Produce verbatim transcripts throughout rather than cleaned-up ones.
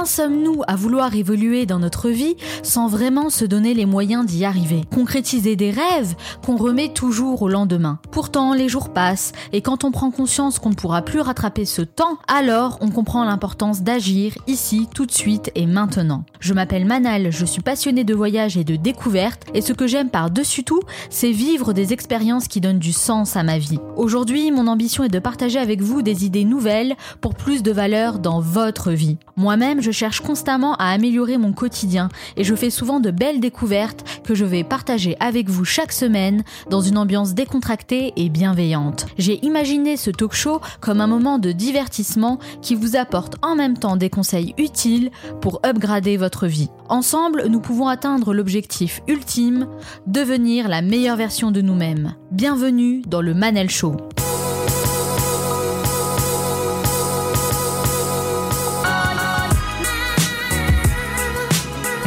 Combien sommes-nous à vouloir évoluer dans notre vie sans vraiment se donner les moyens d'y arriver? Concrétiser des rêves qu'on remet toujours au lendemain. Pourtant, les jours passent et quand on prend conscience qu'on ne pourra plus rattraper ce temps, alors on comprend l'importance d'agir ici, tout de suite et maintenant. Je m'appelle Manal, je suis passionnée de voyage et de découverte et ce que j'aime par-dessus tout, c'est vivre des expériences qui donnent du sens à ma vie. Aujourd'hui, mon ambition est de partager avec vous des idées nouvelles pour plus de valeur dans votre vie. Moi-même, je cherche constamment à améliorer mon quotidien et je fais souvent de belles découvertes que je vais partager avec vous chaque semaine dans une ambiance décontractée et bienveillante. J'ai imaginé ce talk show comme un moment de divertissement qui vous apporte en même temps des conseils utiles pour upgrader votre vie. Ensemble, nous pouvons atteindre l'objectif ultime, devenir la meilleure version de nous-mêmes. Bienvenue dans le Manal Show.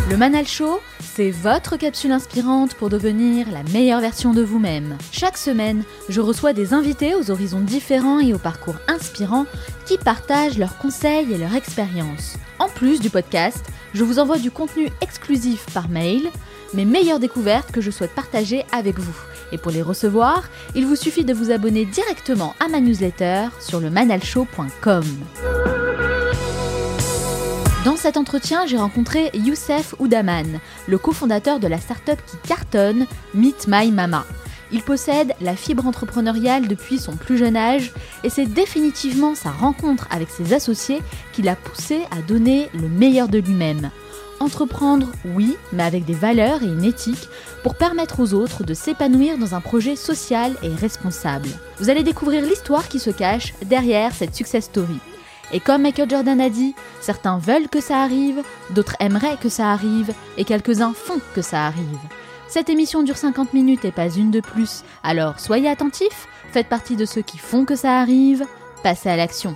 Le Manal Show, c'est votre capsule inspirante pour devenir la meilleure version de vous-même. Chaque semaine, je reçois des invités aux horizons différents et aux parcours inspirants qui partagent leurs conseils et leur expérience. En plus du podcast, je vous envoie du contenu exclusif par mail, mes meilleures découvertes que je souhaite partager avec vous. Et pour les recevoir, il vous suffit de vous abonner directement à ma newsletter sur le manal show point com. Dans cet entretien, j'ai rencontré Youssef Oudaman, le cofondateur de la start-up qui cartonne Meet My Mama. Il possède la fibre entrepreneuriale depuis son plus jeune âge et c'est définitivement sa rencontre avec ses associés qui l'a poussé à donner le meilleur de lui-même. Entreprendre, oui, mais avec des valeurs et une éthique pour permettre aux autres de s'épanouir dans un projet social et responsable. Vous allez découvrir l'histoire qui se cache derrière cette success story. Et comme Michael Jordan a dit, certains veulent que ça arrive, d'autres aimeraient que ça arrive, et quelques-uns font que ça arrive. Cette émission dure cinquante minutes et pas une de plus, alors soyez attentifs, faites partie de ceux qui font que ça arrive, passez à l'action.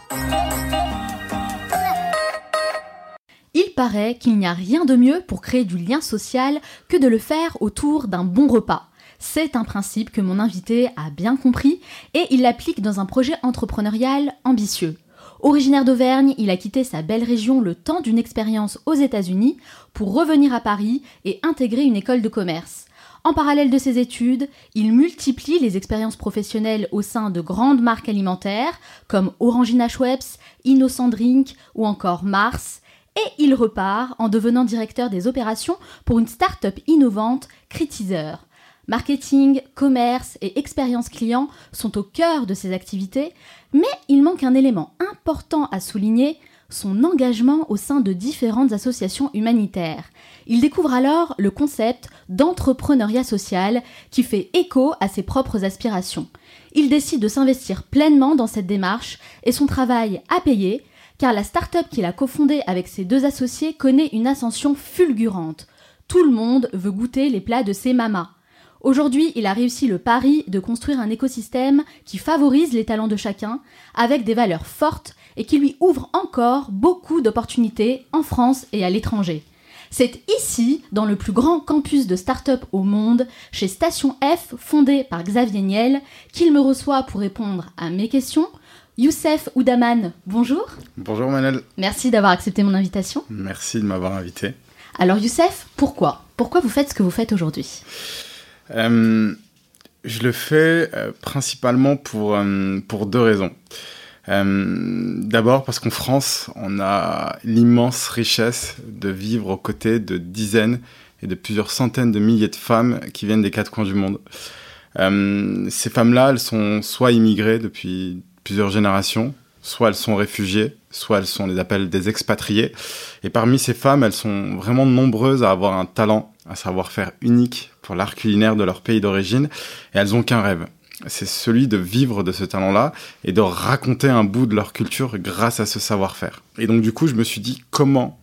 Il paraît qu'il n'y a rien de mieux pour créer du lien social que de le faire autour d'un bon repas. C'est un principe que mon invité a bien compris et il l'applique dans un projet entrepreneurial ambitieux. Originaire d'Auvergne, il a quitté sa belle région le temps d'une expérience aux États-Unis pour revenir à Paris et intégrer une école de commerce. En parallèle de ses études, il multiplie les expériences professionnelles au sein de grandes marques alimentaires comme Orangina Schweppes, Innocent Drink ou encore Mars. Et il repart en devenant directeur des opérations pour une start-up innovante, Critizer. Marketing, commerce et expérience client sont au cœur de ses activités, mais il manque un élément important à souligner, son engagement au sein de différentes associations humanitaires. Il découvre alors le concept d'entrepreneuriat social qui fait écho à ses propres aspirations. Il décide de s'investir pleinement dans cette démarche et son travail a payé, car la start-up qu'il a cofondée avec ses deux associés connaît une ascension fulgurante. Tout le monde veut goûter les plats de ses mamas. Aujourd'hui, il a réussi le pari de construire un écosystème qui favorise les talents de chacun, avec des valeurs fortes et qui lui ouvre encore beaucoup d'opportunités en France et à l'étranger. C'est ici, dans le plus grand campus de start-up au monde, chez Station F, fondée par Xavier Niel, qu'il me reçoit pour répondre à mes questions. Youssef Oudaman, bonjour. Bonjour Manal. Merci d'avoir accepté mon invitation. Merci de m'avoir invité. Alors Youssef, pourquoi Pourquoi vous faites ce que vous faites aujourd'hui ? Euh, je le fais euh, principalement pour, euh, pour deux raisons. Euh, d'abord parce qu'en France, on a l'immense richesse de vivre aux côtés de dizaines et de plusieurs centaines de milliers de femmes qui viennent des quatre coins du monde. Euh, ces femmes-là, elles sont soit immigrées depuis plusieurs générations, soit elles sont réfugiées, soit elles sont, on les appelle des expatriées. Et parmi ces femmes, elles sont vraiment nombreuses à avoir un talent, un savoir-faire unique pour l'art culinaire de leur pays d'origine, et elles n'ont qu'un rêve. C'est celui de vivre de ce talent-là et de raconter un bout de leur culture grâce à ce savoir-faire. Et donc du coup, je me suis dit comment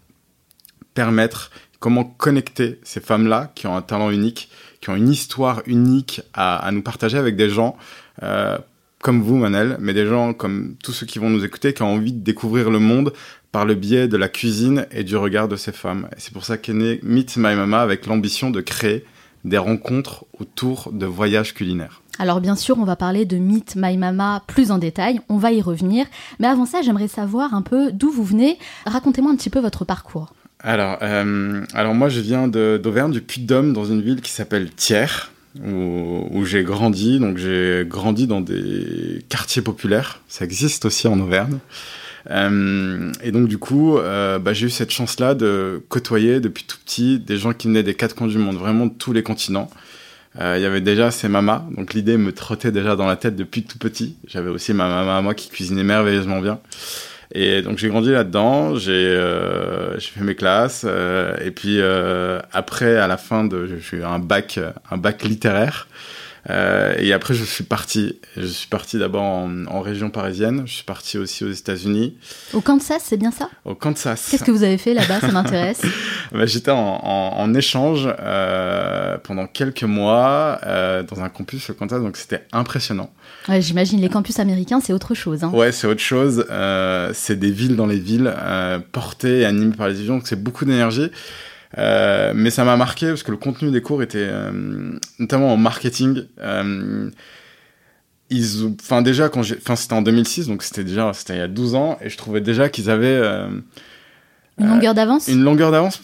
permettre, comment connecter ces femmes-là qui ont un talent unique, qui ont une histoire unique à, à nous partager avec des gens euh, comme vous, Manel, mais des gens comme tous ceux qui vont nous écouter, qui ont envie de découvrir le monde par le biais de la cuisine et du regard de ces femmes. Et c'est pour ça qu'est né Meet My Mama, avec l'ambition de créer des rencontres autour de voyages culinaires. Alors bien sûr, on va parler de Meet My Mama plus en détail, on va y revenir. Mais avant ça, j'aimerais savoir un peu d'où vous venez. Racontez-moi un petit peu votre parcours. Alors, euh, alors moi, je viens de, d'Auvergne, du Puy-de-Dôme, dans une ville qui s'appelle Thiers, où, où j'ai grandi. Donc j'ai grandi dans des quartiers populaires, ça existe aussi en Auvergne. Euh, et donc du coup, euh, bah, j'ai eu cette chance-là de côtoyer depuis tout petit des gens qui venaient des quatre coins du monde, vraiment de tous les continents. Il euh, y avait déjà ces mamas, donc l'idée me trottait déjà dans la tête depuis tout petit. J'avais aussi ma maman à moi qui cuisinait merveilleusement bien. Et donc j'ai grandi là-dedans, j'ai, euh, j'ai fait mes classes. Euh, et puis euh, après, à la fin, de, j'ai eu un bac, un bac littéraire. Euh, et après, je suis parti. Je suis parti d'abord en, en région parisienne. Je suis parti aussi aux États-Unis. Au Kansas, c'est bien ça ? Au Kansas. Qu'est-ce que vous avez fait là-bas ? Ça m'intéresse. bah, j'étais en, en, en échange euh, pendant quelques mois euh, dans un campus au Kansas, donc c'était impressionnant. Ouais, j'imagine, les campus américains, c'est autre chose. Hein. Ouais, c'est autre chose. Euh, c'est des villes dans les villes, euh, portées et animées par les étudiants, donc c'est beaucoup d'énergie. Euh, mais ça m'a marqué parce que le contenu des cours était euh, notamment en marketing. Euh, ils, enfin déjà quand j'ai, enfin c'était en deux mille six, donc c'était déjà, c'était il y a douze ans, et je trouvais déjà qu'ils avaient euh, une longueur euh, d'avance. Une longueur d'avance.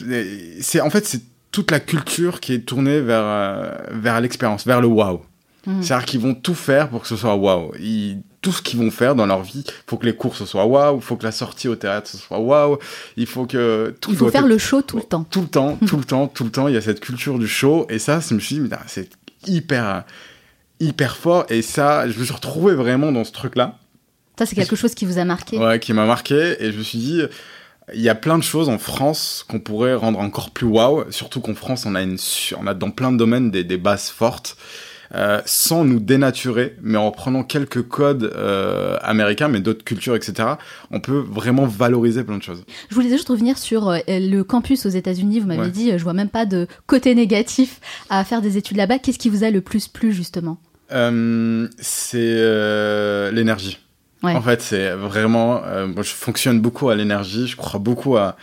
C'est en fait c'est toute la culture qui est tournée vers euh, vers l'expérience, vers le wow. Mmh. C'est-à-dire qu'ils vont tout faire pour que ce soit wow. Ils, tout ce qu'ils vont faire dans leur vie, faut que les cours ce soit waouh, faut que la sortie au théâtre ce soit waouh, il faut que tout. Il faut faire être... le show tout le temps. Tout le temps, tout le temps, tout le temps. Il y a cette culture du show, et ça, je me suis dit, putain, c'est hyper, hyper fort. Et ça, je me suis retrouvé vraiment dans ce truc-là. Ça, c'est quelque chose qui vous a marqué. Ouais, qui m'a marqué, et je me suis dit. Il y a plein de choses en France qu'on pourrait rendre encore plus waouh, surtout qu'en France, on a, une, on a dans plein de domaines des, des bases fortes, euh, sans nous dénaturer, mais en prenant quelques codes euh, américains, mais d'autres cultures, et cetera. On peut vraiment valoriser plein de choses. Je voulais juste revenir sur euh, le campus aux États-Unis. Vous m'avez ouais. dit, je vois même pas de côté négatif à faire des études là-bas. Qu'est-ce qui vous a le plus plu, justement ? euh, C'est euh, l'énergie. Ouais. En fait, c'est vraiment... Euh, moi, je fonctionne beaucoup à l'énergie, je crois beaucoup à,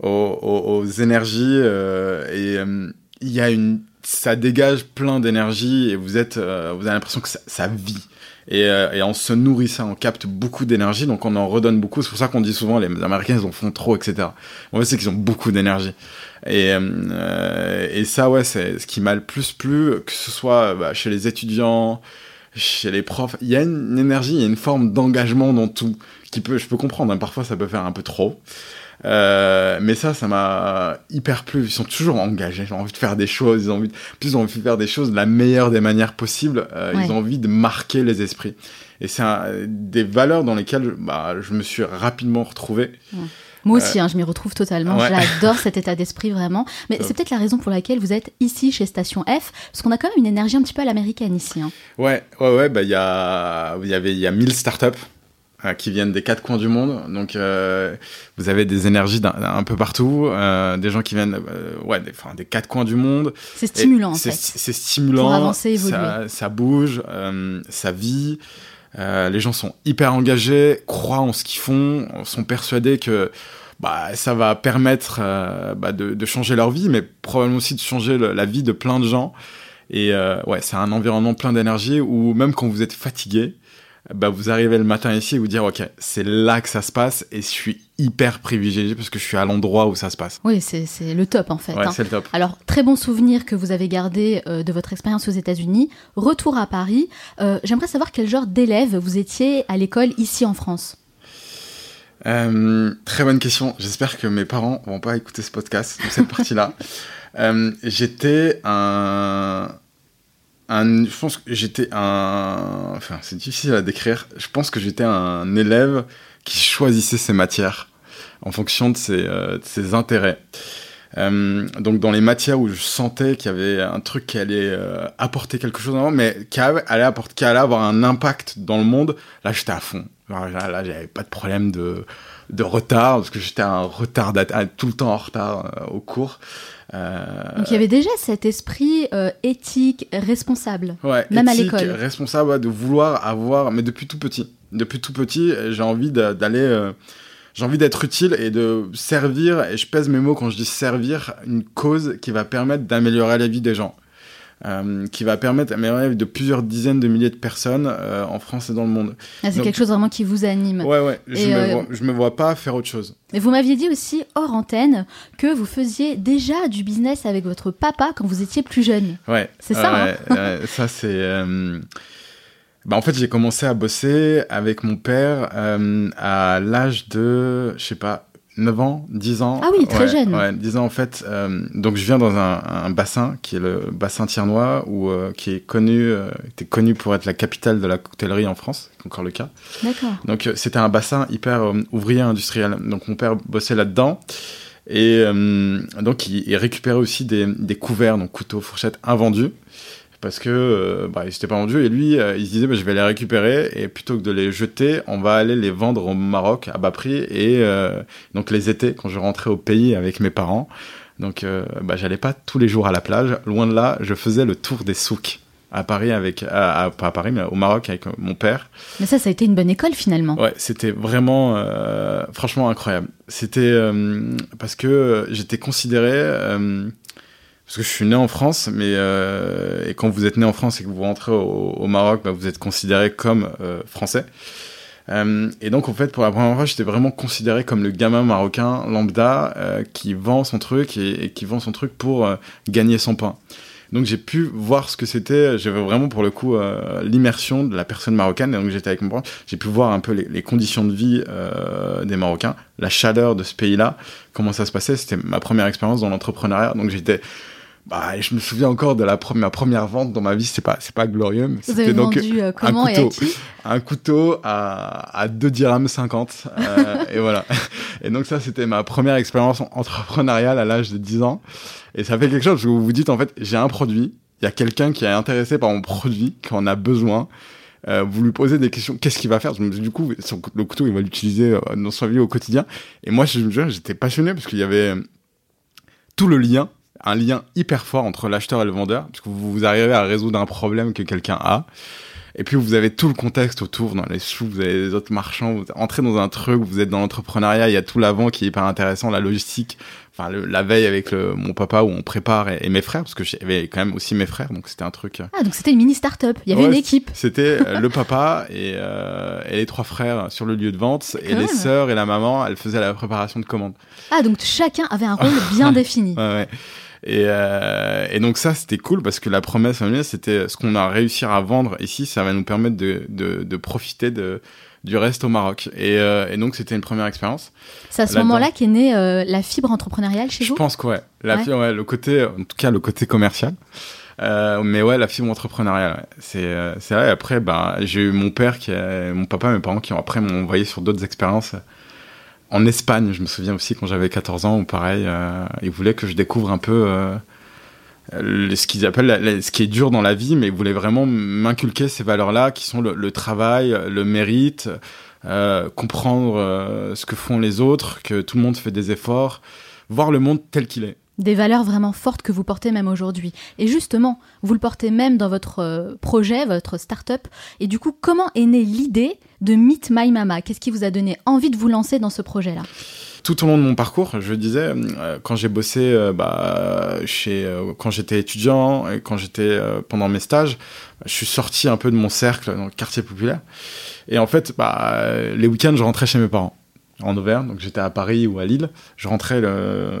aux, aux, aux énergies. Euh, et euh, y a une, ça dégage plein d'énergie et vous, êtes, euh, vous avez l'impression que ça, ça vit. Et, euh, et on se nourrit ça, on capte beaucoup d'énergie, donc on en redonne beaucoup. C'est pour ça qu'on dit souvent, les Américains, ils en font trop, et cetera. En fait, c'est qu'ils ont beaucoup d'énergie. Et, euh, et ça, ouais, c'est ce qui m'a le plus plu, que ce soit bah, chez les étudiants... Chez les profs, il y a une énergie, il y a une forme d'engagement dans tout, qui peut, je peux comprendre, hein, parfois ça peut faire un peu trop, euh, mais ça, ça m'a hyper plu, ils sont toujours engagés, ils ont envie de faire des choses, ils ont envie de, plus ils ont envie de faire des choses de la meilleure des manières possibles, euh, ouais. ils ont envie de marquer les esprits, et c'est un, des valeurs dans lesquelles bah, je me suis rapidement retrouvé. Ouais. Moi aussi, hein, je m'y retrouve totalement. Ouais. J'adore cet état d'esprit, vraiment. Mais c'est peut-être la raison pour laquelle vous êtes ici, chez Station F, parce qu'on a quand même une énergie un petit peu à l'américaine ici. Hein. Ouais, ouais, ouais. Bah, y a, y avait, y a mille startups euh, qui viennent des quatre coins du monde. Donc, euh, vous avez des énergies d'un, d'un, un peu partout. Euh, des gens qui viennent euh, ouais, des, des quatre coins du monde. C'est stimulant, et en c'est, fait. C'est stimulant. Pour avancer, évoluer. Ça, ça bouge, euh, ça vit. Euh, les gens sont hyper engagés, croient en ce qu'ils font, sont persuadés que bah, ça va permettre euh, bah, de, de changer leur vie, mais probablement aussi de changer le, la vie de plein de gens. Et euh, ouais, c'est un environnement plein d'énergie où même quand vous êtes fatigué, bah, vous arrivez le matin ici et vous dire « Ok, c'est là que ça se passe et je suis hyper privilégié parce que je suis à l'endroit où ça se passe. » Oui, c'est, c'est le top en fait. Ouais, hein. C'est le top. Alors, très bon souvenir que vous avez gardé euh, de votre expérience aux États-Unis. Retour à Paris, euh, j'aimerais savoir quel genre d'élève vous étiez à l'école ici en France. Euh, très bonne question. J'espère que mes parents ne vont pas écouter ce podcast, donc cette partie-là. euh, j'étais un... Un, je pense que j'étais un... Enfin, c'est difficile à décrire. Je pense que j'étais un élève qui choisissait ses matières en fonction de ses, euh, de ses intérêts. Euh, donc, dans les matières où je sentais qu'il y avait un truc qui allait euh, apporter quelque chose, mais qui allait, apporter, qui allait avoir un impact dans le monde, là, j'étais à fond. Là, là j'avais pas de problème de, de retard, parce que j'étais un retard tout le temps en retard euh, au cours. Euh... Donc il y avait déjà cet esprit euh, éthique, responsable, ouais, même éthique, à l'école. Responsable, ouais, de vouloir avoir, mais depuis tout petit. Depuis tout petit, j'ai envie de, d'aller, euh, j'ai envie d'être utile et de servir. Et je pèse mes mots quand je dis servir une cause qui va permettre d'améliorer la vie des gens. euh, qui va permettre à mes rêves de plusieurs dizaines de milliers de personnes euh, en France et dans le monde. Ah, c'est Donc, quelque chose vraiment qui vous anime. Ouais, ouais. Et je ne euh... me, me vois pas faire autre chose. Et vous m'aviez dit aussi, hors antenne, que vous faisiez déjà du business avec votre papa quand vous étiez plus jeune. Ouais. C'est ça, ouais, hein euh, ça, c'est... Euh... Bah, en fait, j'ai commencé à bosser avec mon père euh, à l'âge de, je sais pas, neuf ans, dix ans. Ah oui, très ouais, jeune. Ouais, dix ans en fait. Euh, donc, je viens dans un, un bassin qui est le bassin thiernois, où, euh, qui est connu, euh, était connu pour être la capitale de la coctellerie en France, c'est encore le cas. D'accord. Donc, euh, c'était un bassin hyper euh, ouvrier industriel. Donc, mon père bossait là-dedans. Et euh, donc, il, il récupérait aussi des, des couverts, donc couteaux, fourchettes invendus. Parce que euh, bah, ils s'étaient pas vendus et lui euh, il se disait bah, je vais les récupérer et plutôt que de les jeter on va aller les vendre au Maroc à bas prix et euh, donc les étés quand je rentrais au pays avec mes parents donc euh, bah, j'allais pas tous les jours à la plage, loin de là, je faisais le tour des souks à Paris avec à, à, pas à Paris mais au Maroc avec mon père. Mais ça ça a été une bonne école finalement. Ouais, c'était vraiment euh, franchement incroyable. C'était euh, parce que j'étais considéré euh, parce que je suis né en France, mais euh, et quand vous êtes né en France et que vous rentrez au, au Maroc, bah, vous êtes considéré comme euh, français. Euh, et donc, en fait, pour la première fois, j'étais vraiment considéré comme le gamin marocain lambda euh, qui vend son truc et, et qui vend son truc pour euh, gagner son pain. Donc, j'ai pu voir ce que c'était. J'avais vraiment, pour le coup, euh, l'immersion de la personne marocaine. Et donc, j'étais avec mon père. J'ai pu voir un peu les, les conditions de vie euh, des Marocains, la chaleur de ce pays-là, comment ça se passait. C'était ma première expérience dans l'entrepreneuriat. Donc, j'étais... Bah, je me souviens encore de la pre- ma première vente dans ma vie, c'est pas, c'est pas glorieux, mais c'était donc vendu, euh, un couteau, un couteau à, à deux dirhams cinquante, euh, et voilà. Et donc ça, c'était ma première expérience entrepreneuriale à l'âge de dix ans. Et ça fait quelque chose, parce que vous vous dites, en fait, j'ai un produit, il y a quelqu'un qui est intéressé par mon produit, qui en a besoin. Euh, vous lui posez des questions, qu'est-ce qu'il va faire? Du coup, son, le couteau, il va l'utiliser dans sa vie au quotidien. Et moi, je me jure, j'étais passionné, parce qu'il y avait tout le lien. Un lien hyper fort entre l'acheteur et le vendeur, puisque vous, vous arrivez à résoudre un problème que quelqu'un a. Et puis, vous avez tout le contexte autour, dans les sous, vous avez les autres marchands, vous entrez dans un truc, vous êtes dans l'entrepreneuriat, il y a tout l'avant qui est hyper intéressant, la logistique, enfin, le, la veille avec le, mon papa où on prépare et, et mes frères, parce que j'avais quand même aussi mes frères, donc c'était un truc. Ah, donc c'était une mini start-up, il y avait ouais, une équipe. C'était le papa et, euh, et les trois frères sur le lieu de vente, quand et même. Les sœurs et la maman, elles faisaient la préparation de commandes. Ah, donc chacun avait un rôle bien défini. Ouais, ouais. Et, euh, et donc ça, c'était cool parce que la promesse, c'était ce qu'on a réussi à vendre ici, ça va nous permettre de, de, de profiter de, du reste au Maroc. Et, euh, et donc, c'était une première expérience. C'est à ce là-dedans. Moment-là qu'est née euh, la fibre entrepreneuriale chez Je vous Je pense que ouais. La ouais. Fibre, ouais, le côté, en tout cas, le côté commercial. Euh, mais ouais, la fibre entrepreneuriale, ouais. c'est, euh, c'est là. Et après, bah, j'ai eu mon père, qui a, mon papa, mes parents qui ont, après m'ont envoyé sur d'autres expériences. En Espagne, je me souviens aussi, quand j'avais quatorze ans, ou pareil, euh, ils voulaient que je découvre un peu euh, le, ce qu'ils appellent la, la, ce qui est dur dans la vie, mais ils voulaient vraiment m'inculquer ces valeurs-là, qui sont le, le travail, le mérite, euh, comprendre euh, ce que font les autres, que tout le monde fait des efforts, voir le monde tel qu'il est. Des valeurs vraiment fortes que vous portez même aujourd'hui. Et justement, vous le portez même dans votre projet, votre start-up. Et du coup, comment est née l'idée de Meet My Mama? Qu'est-ce qui vous a donné envie de vous lancer dans ce projet-là? Tout au long de mon parcours, je disais, euh, quand j'ai bossé, euh, bah, chez, euh, quand j'étais étudiant, et quand j'étais euh, pendant mes stages, je suis sorti un peu de mon cercle dans le quartier populaire. Et en fait, bah, les week-ends, je rentrais chez mes parents. En Auvergne, donc j'étais à Paris ou à Lille, je rentrais le...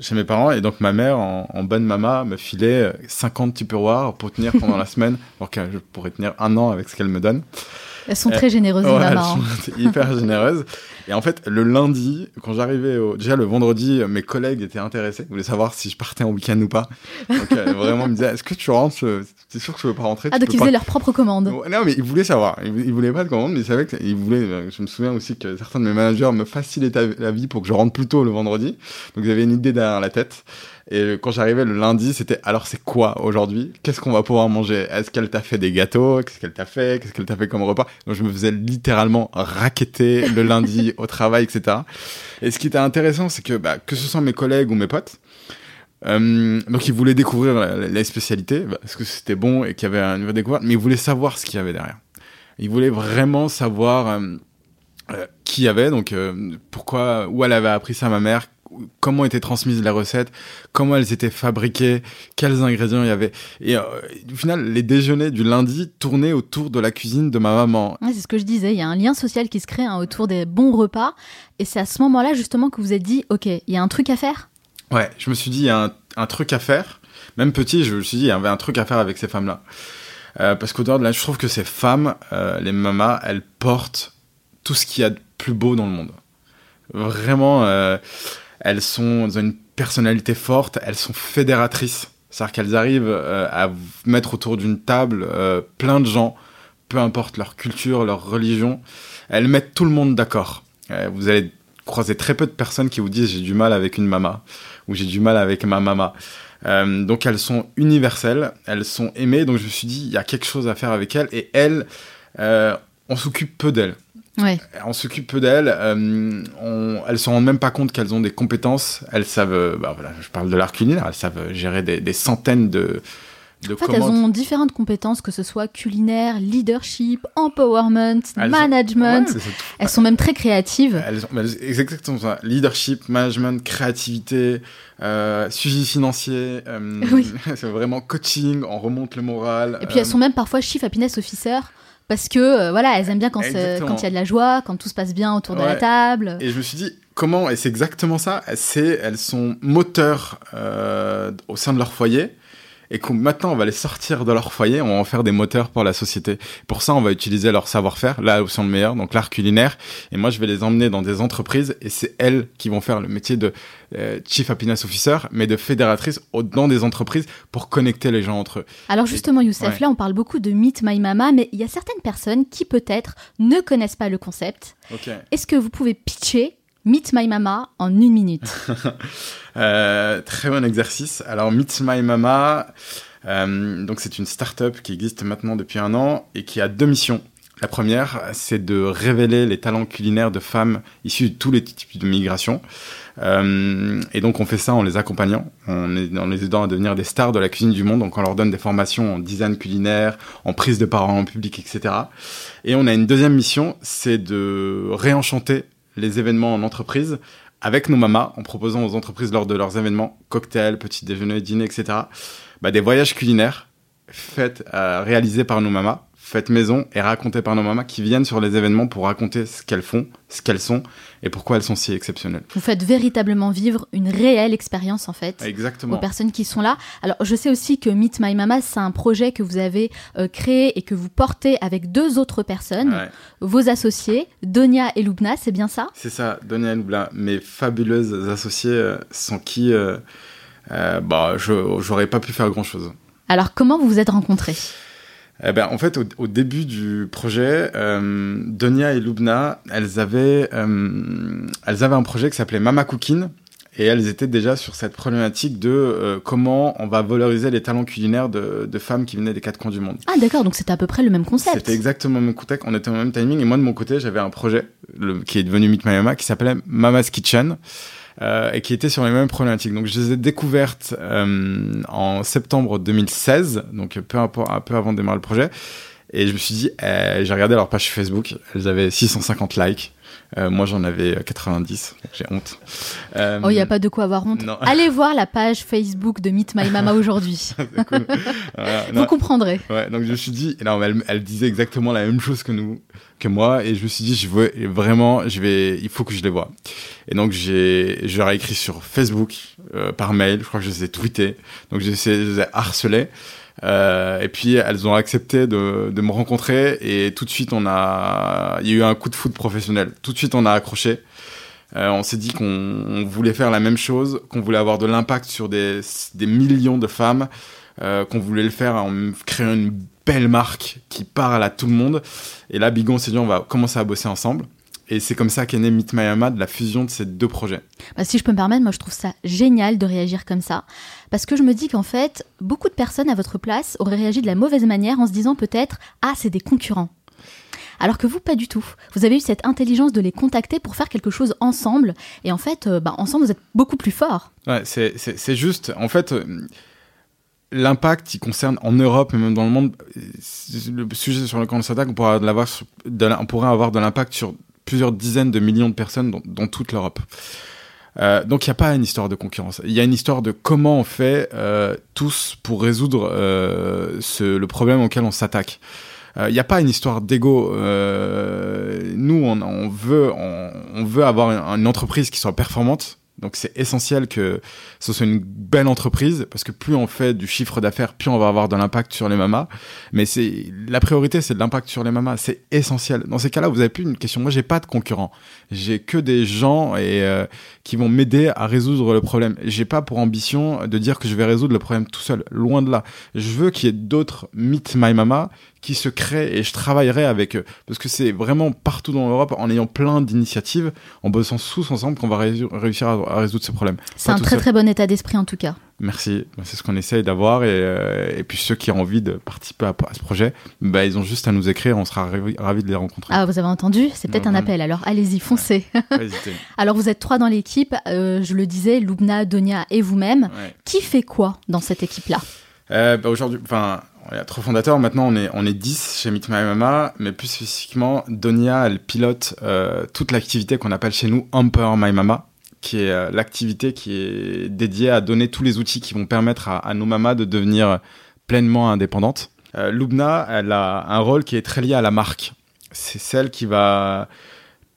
chez mes parents et donc ma mère, en, en bonne mama, me filait cinquante tupperwares pour tenir pendant la semaine, alors que je pourrais tenir un an avec ce qu'elle me donne. Elles sont et... très généreuses, les ouais, mamas. Elles sont hyper généreuses. Et en fait, le lundi, quand j'arrivais, au... déjà le vendredi, mes collègues étaient intéressés, voulaient savoir si je partais en week-end ou pas. Donc euh, vraiment, ils me disaient, est-ce que tu rentres? C'est sûr que je veux pas rentrer. Ah, donc ils pas... faisaient leurs propres commandes. Non, mais ils voulaient savoir. Ils voulaient pas de commandes, mais ils savaient qu'ils voulaient. Je me souviens aussi que certains de mes managers me facilitaient la vie pour que je rentre plus tôt le vendredi. Donc ils avaient une idée derrière la tête. Et quand j'arrivais le lundi, c'était « Alors, c'est quoi aujourd'hui ? Qu'est-ce qu'on va pouvoir manger ? Est-ce qu'elle t'a fait des gâteaux ? Qu'est-ce qu'elle t'a fait ? Qu'est-ce qu'elle t'a fait comme repas ?» Donc, je me faisais littéralement raqueter le lundi au travail, et cetera. Et ce qui était intéressant, c'est que, bah, que ce soit mes collègues ou mes potes, euh, donc ils voulaient découvrir les spécialités, parce que c'était bon et qu'il y avait une nouvelle découverte, mais ils voulaient savoir ce qu'il y avait derrière. Ils voulaient vraiment savoir euh, euh, qui y avait, donc euh, pourquoi, où elle avait appris ça, ma mère, comment était transmise la recette, comment elles étaient fabriquées, quels ingrédients il y avait. Et euh, au final, les déjeuners du lundi tournaient autour de la cuisine de ma maman. Ouais, c'est ce que je disais, il y a un lien social qui se crée hein, autour des bons repas. Et c'est à ce moment-là, justement, que vous vous êtes dit, OK, il y a un truc à faire. Ouais, je me suis dit, il y a un, un truc à faire. Même petit, je me suis dit, il y avait un truc à faire avec ces femmes-là. Euh, parce qu'au dehors de là, je trouve que ces femmes, euh, les mamas, elles portent tout ce qu'il y a de plus beau dans le monde. Vraiment, euh, elles sont, elles ont une personnalité forte, elles sont fédératrices. C'est-à-dire qu'elles arrivent euh, à mettre autour d'une table euh, plein de gens, peu importe leur culture, leur religion. Elles mettent tout le monde d'accord. Euh, vous allez croiser très peu de personnes qui vous disent « j'ai du mal avec une mama » ou « j'ai du mal avec ma mama ». Euh, donc elles sont universelles, elles sont aimées, donc je me suis dit il y a quelque chose à faire avec elles, et elles euh, on s'occupe peu d'elles ouais. on s'occupe peu d'elles euh, on, elles se rendent même pas compte qu'elles ont des compétences, elles savent, bah voilà, je parle de l'art culinaire, elles savent gérer des, des centaines de, de en fait commandes. Elles ont différentes compétences, que ce soit culinaire, leadership, empowerment, elles management ont... ouais, elles sont même très créatives, elles ont... exactement ça, leadership, management, créativité, Euh, suivi financier, euh, oui. C'est vraiment coaching, on remonte le moral. Et puis euh... elles sont même parfois chief happiness officer, parce que euh, voilà, elles aiment bien quand il quand y a de la joie, quand tout se passe bien autour ouais. de la table. Et je me suis dit, comment, et c'est exactement ça, c'est, elles sont moteurs euh, au sein de leur foyer, et qu'on, maintenant on va les sortir de leur foyer, on va en faire des moteurs pour la société. Pour ça, on va utiliser leur savoir-faire, là où sont le meilleur, donc l'art culinaire, et moi je vais les emmener dans des entreprises, et c'est elles qui vont faire le métier de euh, Chief Happiness Officer, mais de fédératrice au- dans des entreprises pour connecter les gens entre eux. Alors justement, Youssef, ouais. là on parle beaucoup de Meet My Mama, mais il y a certaines personnes qui peut-être ne connaissent pas le concept. Okay. Est-ce que vous pouvez pitcher Meet My Mama en une minute? euh, Très bon exercice. Alors, Meet My Mama, euh, donc c'est une start-up qui existe maintenant depuis un an et qui a deux missions. La première, c'est de révéler les talents culinaires de femmes issues de tous les types de migration. Euh, et donc, on fait ça en les accompagnant, en, en les aidant à devenir des stars de la cuisine du monde. Donc, on leur donne des formations en design culinaire, en prise de parole en public, et cetera. Et on a une deuxième mission, c'est de réenchanter les événements en entreprise avec nos mamas, en proposant aux entreprises lors de leurs événements, cocktails, petits déjeuners, dîners, et cetera, bah, des voyages culinaires faits, euh, réalisés par nos mamas, faits maison et racontés par nos mamas, qui viennent sur les événements pour raconter ce qu'elles font, ce qu'elles sont et pourquoi elles sont si exceptionnelles. Vous faites véritablement vivre une réelle expérience en fait. Exactement. Aux personnes qui sont là. Alors je sais aussi que Meet My Mama, c'est un projet que vous avez euh, créé et que vous portez avec deux autres personnes, ouais. vos associées, Donia et Loubna, c'est bien ça ? C'est ça, Donia et Loubna, mes fabuleuses associées euh, sans qui euh, euh, bah, je j'aurais pas pu faire grand chose. Alors comment vous vous êtes rencontrés ? Eh ben, en fait, au, au début du projet, euh, Donia et Loubna, elles avaient, euh, elles avaient un projet qui s'appelait Mama Cooking, et elles étaient déjà sur cette problématique de euh, comment on va valoriser les talents culinaires de, de femmes qui venaient des quatre coins du monde. Ah d'accord, donc c'était à peu près le même concept. C'était exactement le même concept, on était au même timing, et moi de mon côté, j'avais un projet le, qui est devenu Meet My Mama, qui s'appelait Mama's Kitchen. Euh, et qui étaient sur les mêmes problématiques. Donc, je les ai découvertes euh, en septembre deux mille seize, donc peu, impor- un peu avant de démarrer le projet. Et je me suis dit, euh, j'ai regardé leur page Facebook, elles avaient six cent cinquante likes. Euh, moi, j'en avais quatre-vingt-dix, j'ai honte. Euh, oh, il n'y a pas de quoi avoir honte. Non. Allez voir la page Facebook de Meet My Mama aujourd'hui. C'est cool. Voilà, vous non. comprendrez. Ouais, donc je me suis dit, non, elle, elle disait exactement la même chose que nous, que moi, et je me suis dit, je veux vraiment, je vais, il faut que je les voie. Et donc j'ai, je leur ai écrit sur Facebook, euh, par mail, je crois que je les ai tweetés, donc je les ai, je les ai harcelés. Euh, et puis elles ont accepté de, de me rencontrer, et tout de suite on a, il y a eu un coup de foudre professionnel. Tout de suite on a accroché. Euh, on s'est dit qu'on on voulait faire la même chose, qu'on voulait avoir de l'impact sur des, des millions de femmes, euh, qu'on voulait le faire en créant une belle marque qui parle à tout le monde. Et là, Bigon s'est dit on va commencer à bosser ensemble. Et c'est comme ça qu'est né Meet My Mama, de la fusion de ces deux projets. Bah, si je peux me permettre, moi je trouve ça génial de réagir comme ça. Parce que je me dis qu'en fait, beaucoup de personnes à votre place auraient réagi de la mauvaise manière en se disant peut-être « Ah, c'est des concurrents ». Alors que vous, pas du tout. Vous avez eu cette intelligence de les contacter pour faire quelque chose ensemble. Et en fait, bah, ensemble, vous êtes beaucoup plus forts. Ouais, c'est, c'est, c'est juste. En fait... L'impact, il concerne en Europe et même dans le monde, le sujet sur lequel on s'attaque, on pourra l'avoir, de la, on pourra avoir de l'impact sur plusieurs dizaines de millions de personnes dans, dans toute l'Europe. Euh, donc, il n'y a pas une histoire de concurrence. Il y a une histoire de comment on fait euh, tous pour résoudre euh, ce, le problème auquel on s'attaque. Il euh, n'y a pas une histoire d'ego. Euh, nous, on, on, veut, on, on veut avoir une entreprise qui soit performante. Donc, c'est essentiel que ce soit une belle entreprise, parce que plus on fait du chiffre d'affaires, plus on va avoir de l'impact sur les mamas. Mais c'est, la priorité, c'est de l'impact sur les mamas. C'est essentiel. Dans ces cas-là, vous n'avez plus une question. Moi, j'ai pas de concurrents. J'ai que des gens et, euh, qui vont m'aider à résoudre le problème. J'ai pas pour ambition de dire que je vais résoudre le problème tout seul. Loin de là. Je veux qu'il y ait d'autres Meet My Mama qui se créent, et je travaillerai avec eux. Parce que c'est vraiment partout dans l'Europe, en ayant plein d'initiatives, en bossant tous ensemble, qu'on va ré- réussir à, à résoudre ce problème. C'est pas un très seul. Très bon état d'esprit en tout cas. Merci, c'est ce qu'on essaye d'avoir, et, euh, et puis ceux qui ont envie de participer à, à ce projet, bah, ils ont juste à nous écrire, on sera ravis, ravis de les rencontrer. Ah, vous avez entendu, c'est peut-être mmh. un appel, alors allez-y, foncez. Ouais, pas hésiter. Alors vous êtes trois dans l'équipe, euh, je le disais, Loubna, Donia et vous-même. Ouais. Qui fait quoi dans cette équipe-là ? euh, bah, Aujourd'hui, enfin... Il y a trois fondateurs, maintenant on est, on est dix chez Meet My Mama, mais plus spécifiquement, Donia, elle pilote euh, toute l'activité qu'on appelle chez nous Empower My Mama, qui est euh, l'activité qui est dédiée à donner tous les outils qui vont permettre à, à nos mamas de devenir pleinement indépendantes. Euh, Loubna, elle a un rôle qui est très lié à la marque. C'est celle qui va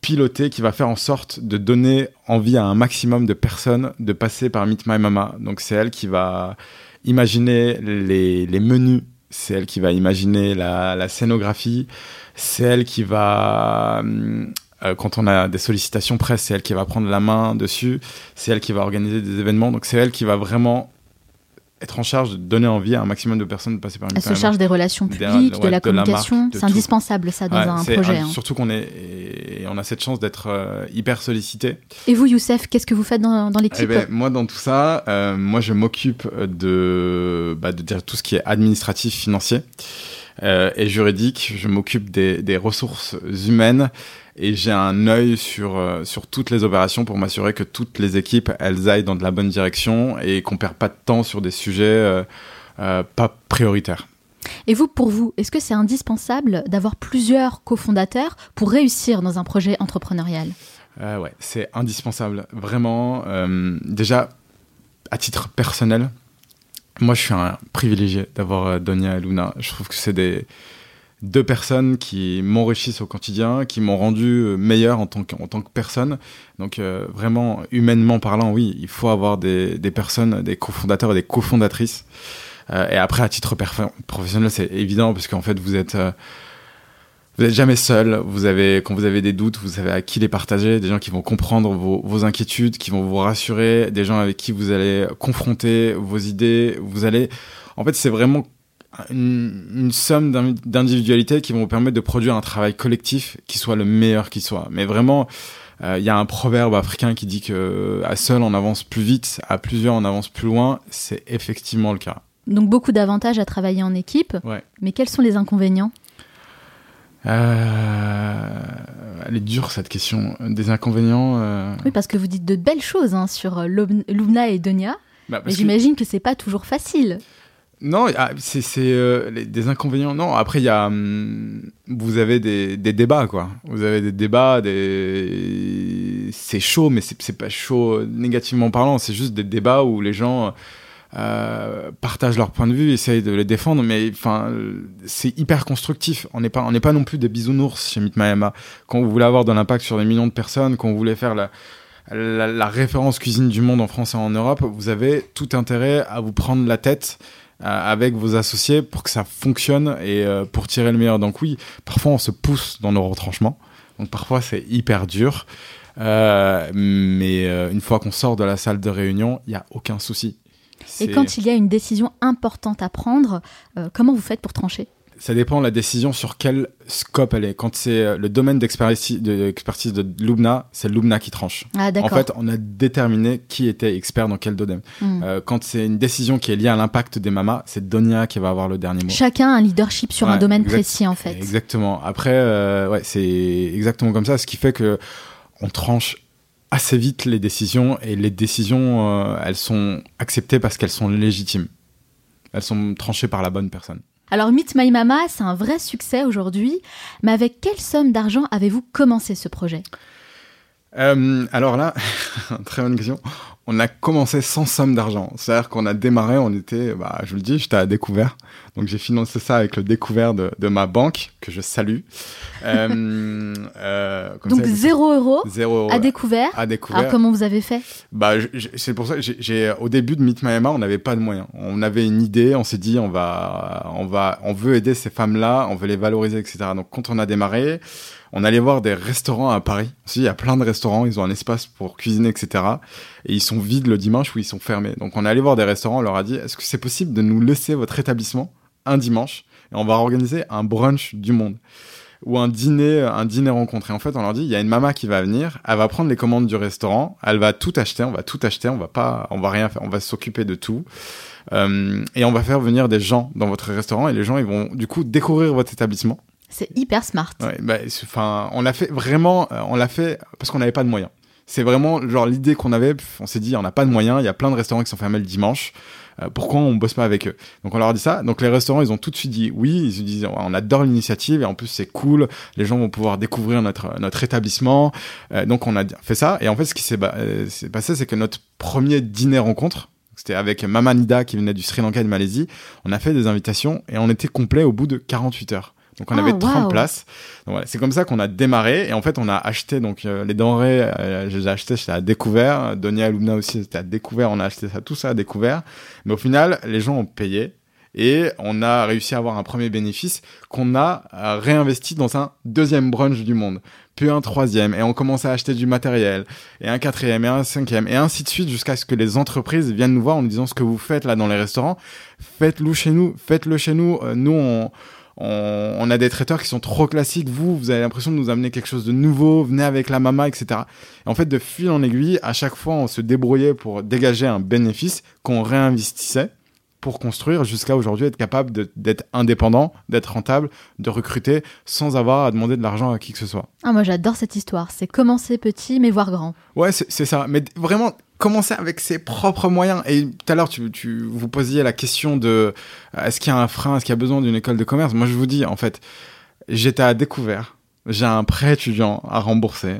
piloter, qui va faire en sorte de donner envie à un maximum de personnes de passer par Meet My Mama. Donc c'est elle qui va imaginer les, les menus. C'est elle qui va imaginer la, la scénographie. C'est elle qui va... Euh, quand on a des sollicitations presse, c'est elle qui va prendre la main dessus. C'est elle qui va organiser des événements. Donc, c'est elle qui va vraiment être en charge de donner envie à un maximum de personnes de passer par une Elle se charge des relations publiques, des, ouais, de la de communication. La marque, c'est tout. Indispensable, ça, dans ouais, un projet. Un, hein. Surtout qu'on est, et on a cette chance d'être euh, hyper sollicité. Et vous, Youssef, qu'est-ce que vous faites dans, dans l'équipe ? Eh ben, moi, dans tout ça, euh, moi, je m'occupe de, bah, de dire tout ce qui est administratif, financier euh, et juridique. Je m'occupe des, des ressources humaines. Et j'ai un œil sur, euh, sur toutes les opérations pour m'assurer que toutes les équipes, elles aillent dans de la bonne direction et qu'on ne perd pas de temps sur des sujets euh, euh, pas prioritaires. Et vous, pour vous, est-ce que c'est indispensable d'avoir plusieurs cofondateurs pour réussir dans un projet entrepreneurial ? euh, Ouais, c'est indispensable, vraiment. Euh, déjà, à titre personnel, moi, je suis un privilégié d'avoir euh, Donia et Loubna. Je trouve que c'est des... deux personnes qui m'enrichissent au quotidien, qui m'ont rendu meilleur en tant que, en tant que personne. Donc euh, vraiment, humainement parlant, oui, il faut avoir des, des personnes, des cofondateurs et des cofondatrices. Euh, et après, à titre perf- professionnel, c'est évident, parce qu'en fait, vous êtes... Euh, vous n'êtes jamais seul. Vous avez, quand vous avez des doutes, vous savez à qui les partager. Des gens qui vont comprendre vos, vos inquiétudes, qui vont vous rassurer. Des gens avec qui vous allez confronter vos idées. Vous allez... En fait, c'est vraiment... Une, une somme d'individualités qui vont vous permettre de produire un travail collectif qui soit le meilleur qui soit. Mais vraiment, il euh, y a un proverbe africain qui dit que à seul on avance plus vite, à plusieurs on avance plus loin. C'est effectivement le cas. Donc beaucoup d'avantages à travailler en équipe. Ouais. Mais quels sont les inconvénients ? Euh... Elle est dure cette question. Des inconvénients. Euh... Oui, parce que vous dites de belles choses hein, sur Loubna et Donia. Bah, mais j'imagine que... que c'est pas toujours facile. Non, c'est, c'est euh, les, des inconvénients. Non, après, il y a, hum, vous avez des, des débats, quoi. Vous avez des débats, des... c'est chaud, mais c'est, c'est pas chaud négativement parlant. C'est juste des débats où les gens euh, partagent leur point de vue, essayent de les défendre, mais enfin, c'est hyper constructif. On n'est pas, on n'est pas non plus des bisounours chez Meet My Mama. Quand vous voulez avoir de l'impact sur des millions de personnes, quand vous voulez faire la... La, la référence cuisine du monde en France et en Europe, vous avez tout intérêt à vous prendre la tête euh, avec vos associés pour que ça fonctionne et euh, pour tirer le meilleur. Donc oui, parfois on se pousse dans nos retranchements, donc parfois c'est hyper dur, euh, mais euh, une fois qu'on sort de la salle de réunion, il n'y a aucun souci. C'est... Et quand il y a une décision importante à prendre, euh, comment vous faites pour trancher ? Ça dépend de la décision sur quel scope elle est. Quand c'est le domaine d'expertise de Loubna, c'est Loubna qui tranche. Ah, d'accord. En fait, on a déterminé qui était expert dans quel domaine. Mm. Euh, quand c'est une décision qui est liée à l'impact des mamas, c'est Donia qui va avoir le dernier mot. Chacun a un leadership sur ouais, un domaine exact- précis, en fait. Exactement. Après, euh, ouais, c'est exactement comme ça, ce qui fait que on tranche assez vite les décisions, et les décisions, euh, elles sont acceptées parce qu'elles sont légitimes. Elles sont tranchées par la bonne personne. Alors Meet My Mama, c'est un vrai succès aujourd'hui, mais avec quelle somme d'argent avez-vous commencé ce projet ? Euh, alors là, très bonne question. On a commencé sans somme d'argent. C'est-à-dire qu'on a démarré, on était, bah, je vous le dis, j'étais à découvert. Donc j'ai financé ça avec le découvert de, de ma banque, que je salue. Euh, euh, comme Donc zéro euro à découvert. À découvert. Alors comment vous avez fait ? Bah, je, je, c'est pour ça que j'ai, j'ai, au début de Meet My Mama, on n'avait pas de moyens. On avait une idée, on s'est dit, on, va, on, va, on veut aider ces femmes-là, on veut les valoriser, et cetera. Donc quand on a démarré, on allait voir des restaurants à Paris. Il y a plein de restaurants, ils ont un espace pour cuisiner, et cetera. Et ils sont vides le dimanche ou ils sont fermés. Donc on est allé voir des restaurants, on leur a dit « Est-ce que c'est possible de nous laisser votre établissement un dimanche et on va organiser un brunch du monde ?» ou un dîner, un dîner rencontré. En fait, on leur dit, il y a une maman qui va venir, elle va prendre les commandes du restaurant, elle va tout acheter, on va tout acheter, on va pas, on va rien faire, on va s'occuper de tout. Euh, et on va faire venir des gens dans votre restaurant et les gens, ils vont du coup découvrir votre établissement. C'est hyper smart. Ouais, bah, enfin, on l'a fait vraiment, on l'a fait parce qu'on n'avait pas de moyens. C'est vraiment genre l'idée qu'on avait, on s'est dit, on n'a pas de moyens, il y a plein de restaurants qui sont fermés le dimanche. Pourquoi on bosse pas avec eux? Donc on leur dit ça. Donc les restaurants, ils ont tout de suite dit oui. Ils se disent on adore l'initiative et en plus c'est cool. Les gens vont pouvoir découvrir notre notre établissement. Euh, donc on a fait ça. Et en fait, ce qui s'est, ba- euh, s'est passé, c'est que notre premier dîner rencontre, c'était avec Mama Nida qui venait du Sri Lanka et de Malaisie. On a fait des invitations et on était complet au bout de quarante-huit heures. Donc on ah, avait trente wow. places. Donc voilà, c'est comme ça qu'on a démarré et en fait on a acheté donc euh, les denrées, euh, je les ai achetées, j'étais à découvert, Donia et Loubna aussi c'était à découvert, on a acheté ça tout ça à découvert. Mais au final, les gens ont payé et on a réussi à avoir un premier bénéfice qu'on a euh, réinvesti dans un deuxième brunch du monde, puis un troisième et on commence à acheter du matériel et un quatrième et un cinquième et ainsi de suite jusqu'à ce que les entreprises viennent nous voir en nous disant ce que vous faites là dans les restaurants, faites-le chez nous, faites-le chez nous, euh, nous on On, on a des traiteurs qui sont trop classiques. Vous, vous avez l'impression de nous amener quelque chose de nouveau. Venez avec la mama, et cetera. Et en fait, de fil en aiguille, à chaque fois, on se débrouillait pour dégager un bénéfice qu'on réinvestissait pour construire jusqu'à aujourd'hui être capable de, d'être indépendant, d'être rentable, de recruter sans avoir à demander de l'argent à qui que ce soit. Ah, moi, j'adore cette histoire. C'est commencer petit, mais voir grand. Ouais, c'est, c'est ça. Mais vraiment... commencer avec ses propres moyens. Et tout à l'heure, tu, tu vous posiez la question de euh, est-ce qu'il y a un frein, est-ce qu'il y a besoin d'une école de commerce ? Moi, je vous dis, en fait, j'étais à découvert. J'ai un prêt étudiant à rembourser.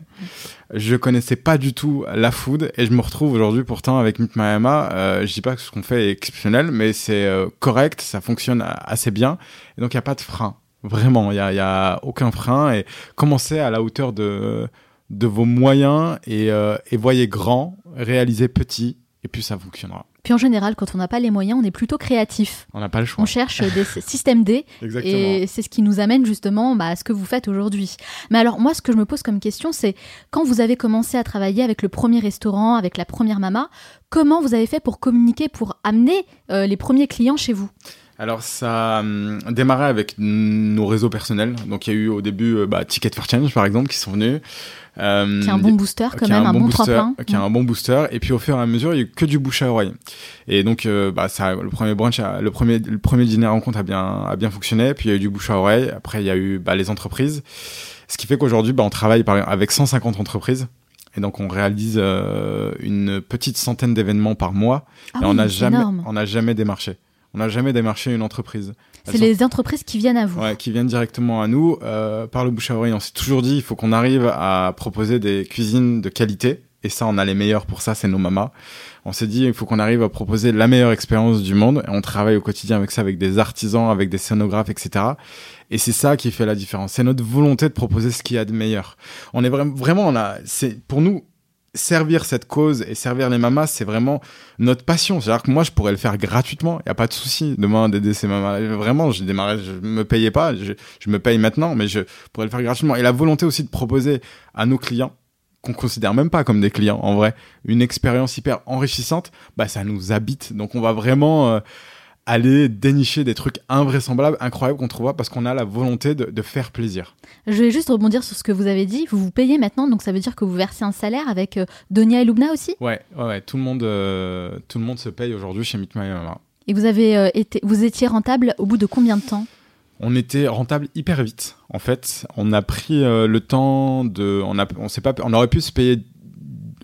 Je connaissais pas du tout la food et je me retrouve aujourd'hui pourtant avec Meet My Mama. Euh, je dis pas que ce qu'on fait est exceptionnel, mais c'est euh, correct, ça fonctionne assez bien. Et donc, il n'y a pas de frein. Vraiment, il n'y a, a aucun frein. Et commencez à la hauteur de... de vos moyens et, euh, et voyez grand, réalisez petit et puis ça fonctionnera. Puis en général, quand on n'a pas les moyens, on est plutôt créatif. On n'a pas le choix. On cherche des systèmes D. Exactement. Et c'est ce qui nous amène justement bah, à ce que vous faites aujourd'hui. Mais alors moi, ce que je me pose comme question, c'est quand vous avez commencé à travailler avec le premier restaurant, avec la première mama, comment vous avez fait pour communiquer, pour amener euh, les premiers clients chez vous ? Alors, ça a euh, démarré avec nos réseaux personnels. Donc, il y a eu au début euh, bah, Ticket for Change, par exemple, qui sont venus. Euh, qui est un bon booster quand même, un bon tremplin. Qui est un bon booster. Et puis, au fur et à mesure, il n'y a eu que du bouche à oreille. Et donc, euh, bah, ça, le premier brunch, a, le, premier, le premier dîner rencontre a bien, a bien fonctionné. Puis, il y a eu du bouche à oreille. Après, il y a eu bah, les entreprises. Ce qui fait qu'aujourd'hui, bah, on travaille par, avec cent cinquante entreprises. Et donc, on réalise euh, une petite centaine d'événements par mois. Ah et oui, on n'a jamais, on n'a jamais démarché. On n'a jamais démarché une entreprise. Elles c'est sont... les entreprises qui viennent à vous. Ouais, qui viennent directement à nous. Euh, par le bouche à oreille, on s'est toujours dit, il faut qu'on arrive à proposer des cuisines de qualité. Et ça, on a les meilleurs pour ça, c'est nos mamas. On s'est dit, il faut qu'on arrive à proposer la meilleure expérience du monde. Et on travaille au quotidien avec ça, avec des artisans, avec des scénographes, et cetera. Et c'est ça qui fait la différence. C'est notre volonté de proposer ce qu'il y a de meilleur. On est vra... vraiment, on a... c'est pour nous, servir cette cause et servir les mamas, c'est vraiment notre passion. C'est-à-dire que moi, je pourrais le faire gratuitement. Il n'y a pas de souci demain d'aider ces mamas. Vraiment, je démarrais, je me payais pas. Je, je me paye maintenant, mais je pourrais le faire gratuitement. Et la volonté aussi de proposer à nos clients, qu'on considère même pas comme des clients, en vrai, une expérience hyper enrichissante, bah, ça nous habite. Donc, on va vraiment... Euh, aller dénicher des trucs invraisemblables, incroyables qu'on trouvera parce qu'on a la volonté de, de faire plaisir. Je vais juste rebondir sur ce que vous avez dit. Vous vous payez maintenant, donc ça veut dire que vous versez un salaire avec euh, Donia et Loubna aussi ? Ouais, ouais, ouais. Tout le monde, euh, tout le monde se paye aujourd'hui chez Meet My Mama. Et vous avez euh, été, vous étiez rentable au bout de combien de temps ? On était rentable hyper vite. En fait, on a pris euh, le temps de, on a, on s'est pas, on aurait pu se payer.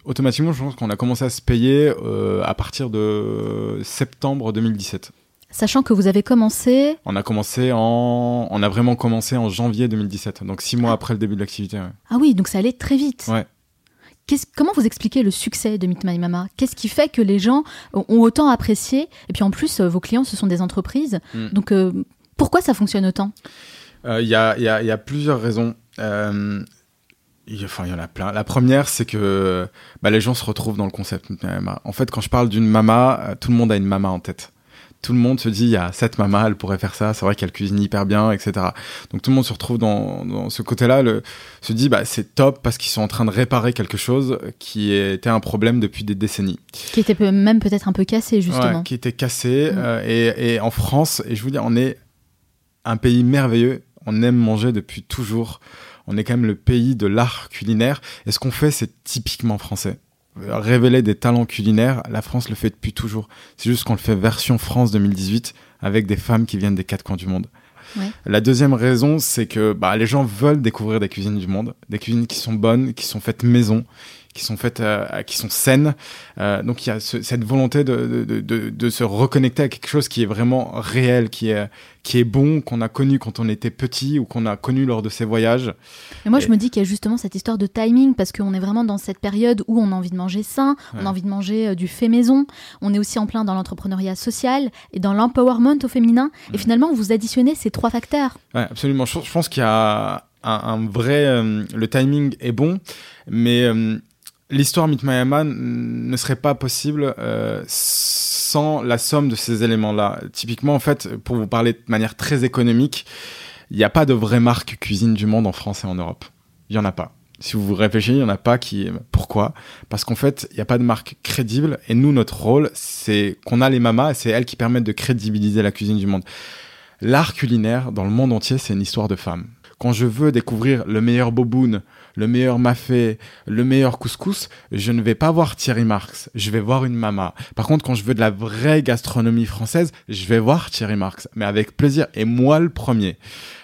Automatiquement, je pense qu'on a commencé à se payer euh, à partir de septembre deux mille dix-sept. Sachant que vous avez commencé... On a commencé en... On a vraiment commencé en janvier deux mille dix-sept, donc six mois après le début de l'activité. Ouais. Ah oui, donc ça allait très vite. Ouais. Qu'est-ce, comment vous expliquez le succès de Meet My Mama ? Qu'est-ce qui fait que les gens ont autant apprécié ? Et puis en plus, vos clients, ce sont des entreprises. Mmh. Donc, euh, pourquoi ça fonctionne autant ? Il y a, y a, y a plusieurs raisons. Euh... Enfin, il y en a plein. La première, c'est que bah, les gens se retrouvent dans le concept. En fait, quand je parle d'une mama, tout le monde a une mama en tête. Tout le monde se dit, il y a cette mama, elle pourrait faire ça, c'est vrai qu'elle cuisine hyper bien, et cetera. Donc tout le monde se retrouve dans, dans ce côté-là, le, se dit, bah, c'est top parce qu'ils sont en train de réparer quelque chose qui était un problème depuis des décennies. Qui était même peut-être un peu cassé, justement. Ouais, qui était cassé. Mmh. Euh, et, et en France, et je vous dis, on est un pays merveilleux, on aime manger depuis toujours. On est quand même le pays de l'art culinaire. Et ce qu'on fait, c'est typiquement français. Révéler des talents culinaires, la France le fait depuis toujours. C'est juste qu'on le fait version France deux mille dix-huit avec des femmes qui viennent des quatre coins du monde. Ouais. La deuxième raison, c'est que bah, les gens veulent découvrir des cuisines du monde. Des cuisines qui sont bonnes, qui sont faites maison, qui sont, faites, euh, qui sont saines. Euh, donc il y a ce, cette volonté de, de, de, de se reconnecter à quelque chose qui est vraiment réel, qui est... qui est bon, qu'on a connu quand on était petit ou qu'on a connu lors de ses voyages. Et moi, et... je me dis qu'il y a justement cette histoire de timing parce qu'on est vraiment dans cette période où on a envie de manger sain, ouais. on a envie de manger euh, du fait maison. On est aussi en plein dans l'entrepreneuriat social et dans l'empowerment au féminin. Mmh. Et finalement, vous additionnez ces trois facteurs. Ouais, absolument. Je, je pense qu'il y a un, un vrai... Euh, le timing est bon, mais euh, l'histoire Meet My Mama ne serait pas possible euh, sans la somme de ces éléments-là. Typiquement, en fait, pour vous parler de manière très économique, il n'y a pas de vraie marque cuisine du monde en France et en Europe. Il n'y en a pas. Si vous réfléchissez, il n'y en a pas qui... Pourquoi ? Parce qu'en fait, il n'y a pas de marque crédible. Et nous, notre rôle, c'est qu'on a les mamas et c'est elles qui permettent de crédibiliser la cuisine du monde. L'art culinaire, dans le monde entier, c'est une histoire de femmes. Quand je veux découvrir le meilleur boboon, le meilleur mafé, le meilleur couscous, je ne vais pas voir Thierry Marx, je vais voir une mama. Par contre, quand je veux de la vraie gastronomie française, je vais voir Thierry Marx, mais avec plaisir, et moi le premier.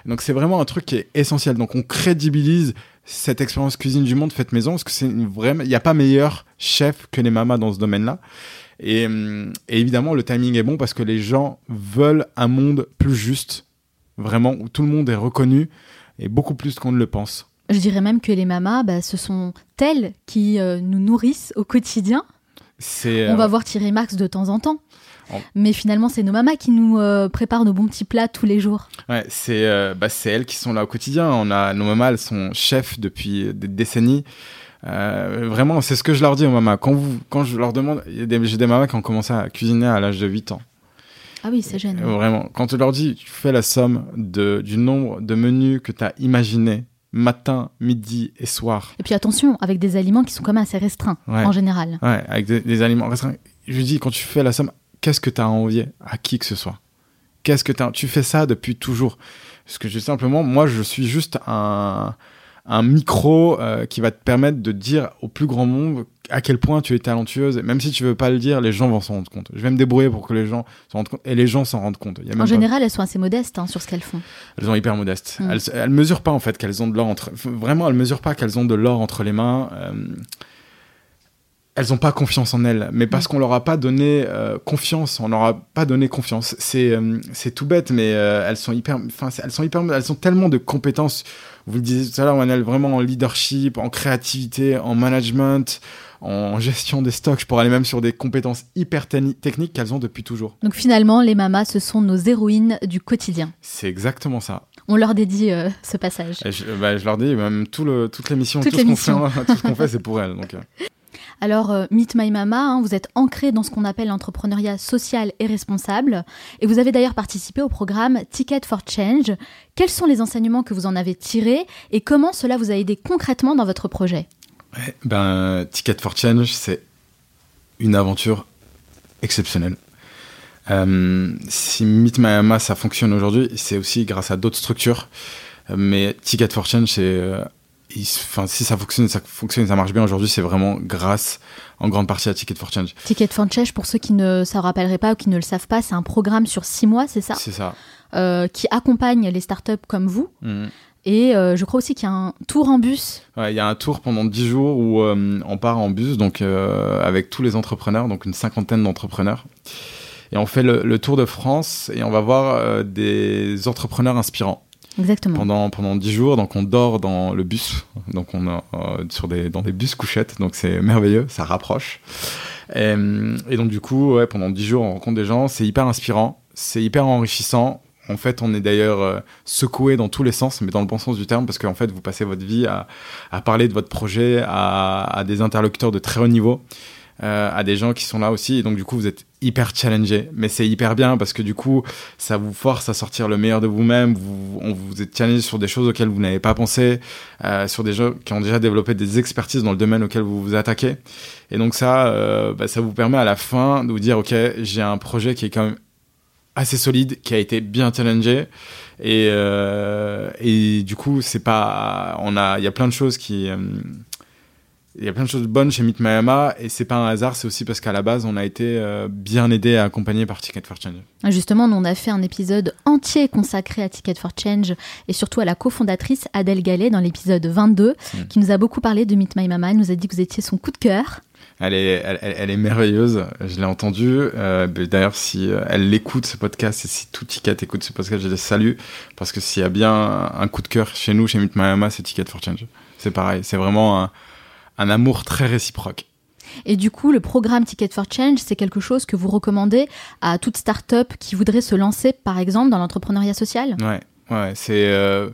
Donc c'est vraiment un truc qui est essentiel. Donc on crédibilise cette expérience cuisine du monde faite maison, parce que c'est une vraie... Il n'y a pas meilleur chef que les mamas dans ce domaine-là. Et, et évidemment, le timing est bon parce que les gens veulent un monde plus juste, vraiment, où tout le monde est reconnu, et beaucoup plus qu'on ne le pense. Je dirais même que les mamas, bah, ce sont elles qui euh, nous nourrissent au quotidien. C'est, euh... On va voir Thierry Marx de temps en temps. On... Mais finalement, c'est nos mamas qui nous euh, préparent nos bons petits plats tous les jours. Ouais, c'est, euh, bah, c'est elles qui sont là au quotidien. On a, nos mamas, elles sont chefs depuis des décennies. Euh, vraiment, c'est ce que je leur dis aux mamas. Quand, vous, quand je leur demande, y a des, j'ai des mamas qui ont commencé à cuisiner à l'âge de huit ans. Ah oui, c'est gênant. Vraiment. Quand tu leur dis, tu fais la somme de, du nombre de menus que tu as imaginé matin, midi et soir. Et puis attention, avec des aliments qui sont quand même assez restreints, ouais. en général. Ouais, avec des, des aliments restreints. Je lui dis, quand tu fais la somme, qu'est-ce que tu as à envier à qui que ce soit ? Qu'est-ce que t'as... Tu fais ça depuis toujours. Parce que je, simplement, moi, je suis juste un, un micro euh, qui va te permettre de dire au plus grand monde à quel point tu es talentueuse, même si tu veux pas le dire, les gens vont s'en rendre compte. Je vais me débrouiller pour que les gens s'en rendent compte, et les gens s'en rendent compte. Il y a même en général, pas... elles sont assez modestes hein, sur ce qu'elles font. Elles sont hyper modestes. Mmh. Elles, elles mesurent pas en fait qu'elles ont de l'or entre. Vraiment, elles mesurent pas qu'elles ont de l'or entre les mains. Euh... Elles ont pas confiance en elles, mais parce mmh. qu'on leur a pas donné euh, confiance, on leur a pas donné confiance. C'est euh, c'est tout bête, mais euh, elles sont hyper. Enfin, elles sont hyper. Elles ont tellement de compétences. Vous le disiez tout à l'heure, Manal, vraiment en leadership, en créativité, en management, en gestion des stocks. Je pourrais aller même sur des compétences hyper te- techniques qu'elles ont depuis toujours. Donc finalement, les mamas, ce sont nos héroïnes du quotidien. C'est exactement ça. On leur dédie euh, ce passage. Je, bah, je leur dis, même tout le, toute l'émission, toute tout, l'émission. Ce qu'on fait, tout ce qu'on fait, c'est pour elles. Donc, euh. Alors, euh, Meet My Mama, hein, vous êtes ancré dans ce qu'on appelle l'entrepreneuriat social et responsable. Et vous avez d'ailleurs participé au programme Ticket for Change. Quels sont les enseignements que vous en avez tirés et comment cela vous a aidé concrètement dans votre projet ? Ouais, ben, Ticket for Change, c'est une aventure exceptionnelle. Euh, si Meet My Mama, ça fonctionne aujourd'hui, c'est aussi grâce à d'autres structures. Mais Ticket for Change, c'est... Euh, Enfin, si ça fonctionne, ça fonctionne, ça marche bien aujourd'hui, c'est vraiment grâce en grande partie à Ticket for Change. Ticket for Change, pour ceux qui ne s'en rappelleraient pas ou qui ne le savent pas, c'est un programme sur six mois, c'est ça ? C'est ça. Euh, qui accompagne les startups comme vous. Mmh. Et euh, je crois aussi qu'il y a un tour en bus. Ouais, il y a un tour pendant dix jours où euh, on part en bus, donc euh, avec tous les entrepreneurs, donc une cinquantaine d'entrepreneurs. Et on fait le, le tour de France et on va voir euh, des entrepreneurs inspirants. Exactement. Pendant pendant dix jours, donc on dort dans le bus, donc on a, euh, sur des dans des bus couchettes, donc c'est merveilleux, ça rapproche. Et, et donc du coup, ouais, pendant dix jours, on rencontre des gens, c'est hyper inspirant, c'est hyper enrichissant. En fait, on est d'ailleurs secoué dans tous les sens, mais dans le bon sens du terme, parce qu'en fait, vous passez votre vie à, à parler de votre projet, à, à des interlocuteurs de très haut niveau, euh, à des gens qui sont là aussi. Et donc, du coup, vous êtes hyper challengé. Mais c'est hyper bien, parce que du coup, ça vous force à sortir le meilleur de vous-même. Vous, on vous êtes challengé sur des choses auxquelles vous n'avez pas pensé, euh, sur des gens qui ont déjà développé des expertises dans le domaine auquel vous vous attaquez. Et donc ça, euh, bah, ça vous permet à la fin de vous dire « Ok, j'ai un projet qui est quand même assez solide, qui a été bien challengé et euh, et du coup c'est pas on a il y a plein de choses qui il euh, y a plein de choses bonnes chez Meet My Mama et c'est pas un hasard, c'est aussi parce qu'à la base on a été euh, bien aidé et accompagné par Ticket for Change. Justement, on a fait un épisode entier consacré à Ticket for Change et surtout à la cofondatrice Adèle Gallet dans l'épisode vingt-deux mmh. qui nous a beaucoup parlé de Meet My Mama. Elle nous a dit que vous étiez son coup de cœur. Elle est, elle, elle est merveilleuse, je l'ai entendue. Euh, d'ailleurs, si elle écoute ce podcast et si tout Ticket écoute ce podcast, je les salue. Parce que s'il y a bien un coup de cœur chez nous, chez Meet My Mama, c'est Ticket for Change. C'est pareil, c'est vraiment un, un amour très réciproque. Et du coup, le programme Ticket for Change, c'est quelque chose que vous recommandez à toute start-up qui voudrait se lancer, par exemple, dans l'entrepreneuriat social ? Ouais, ouais, c'est euh,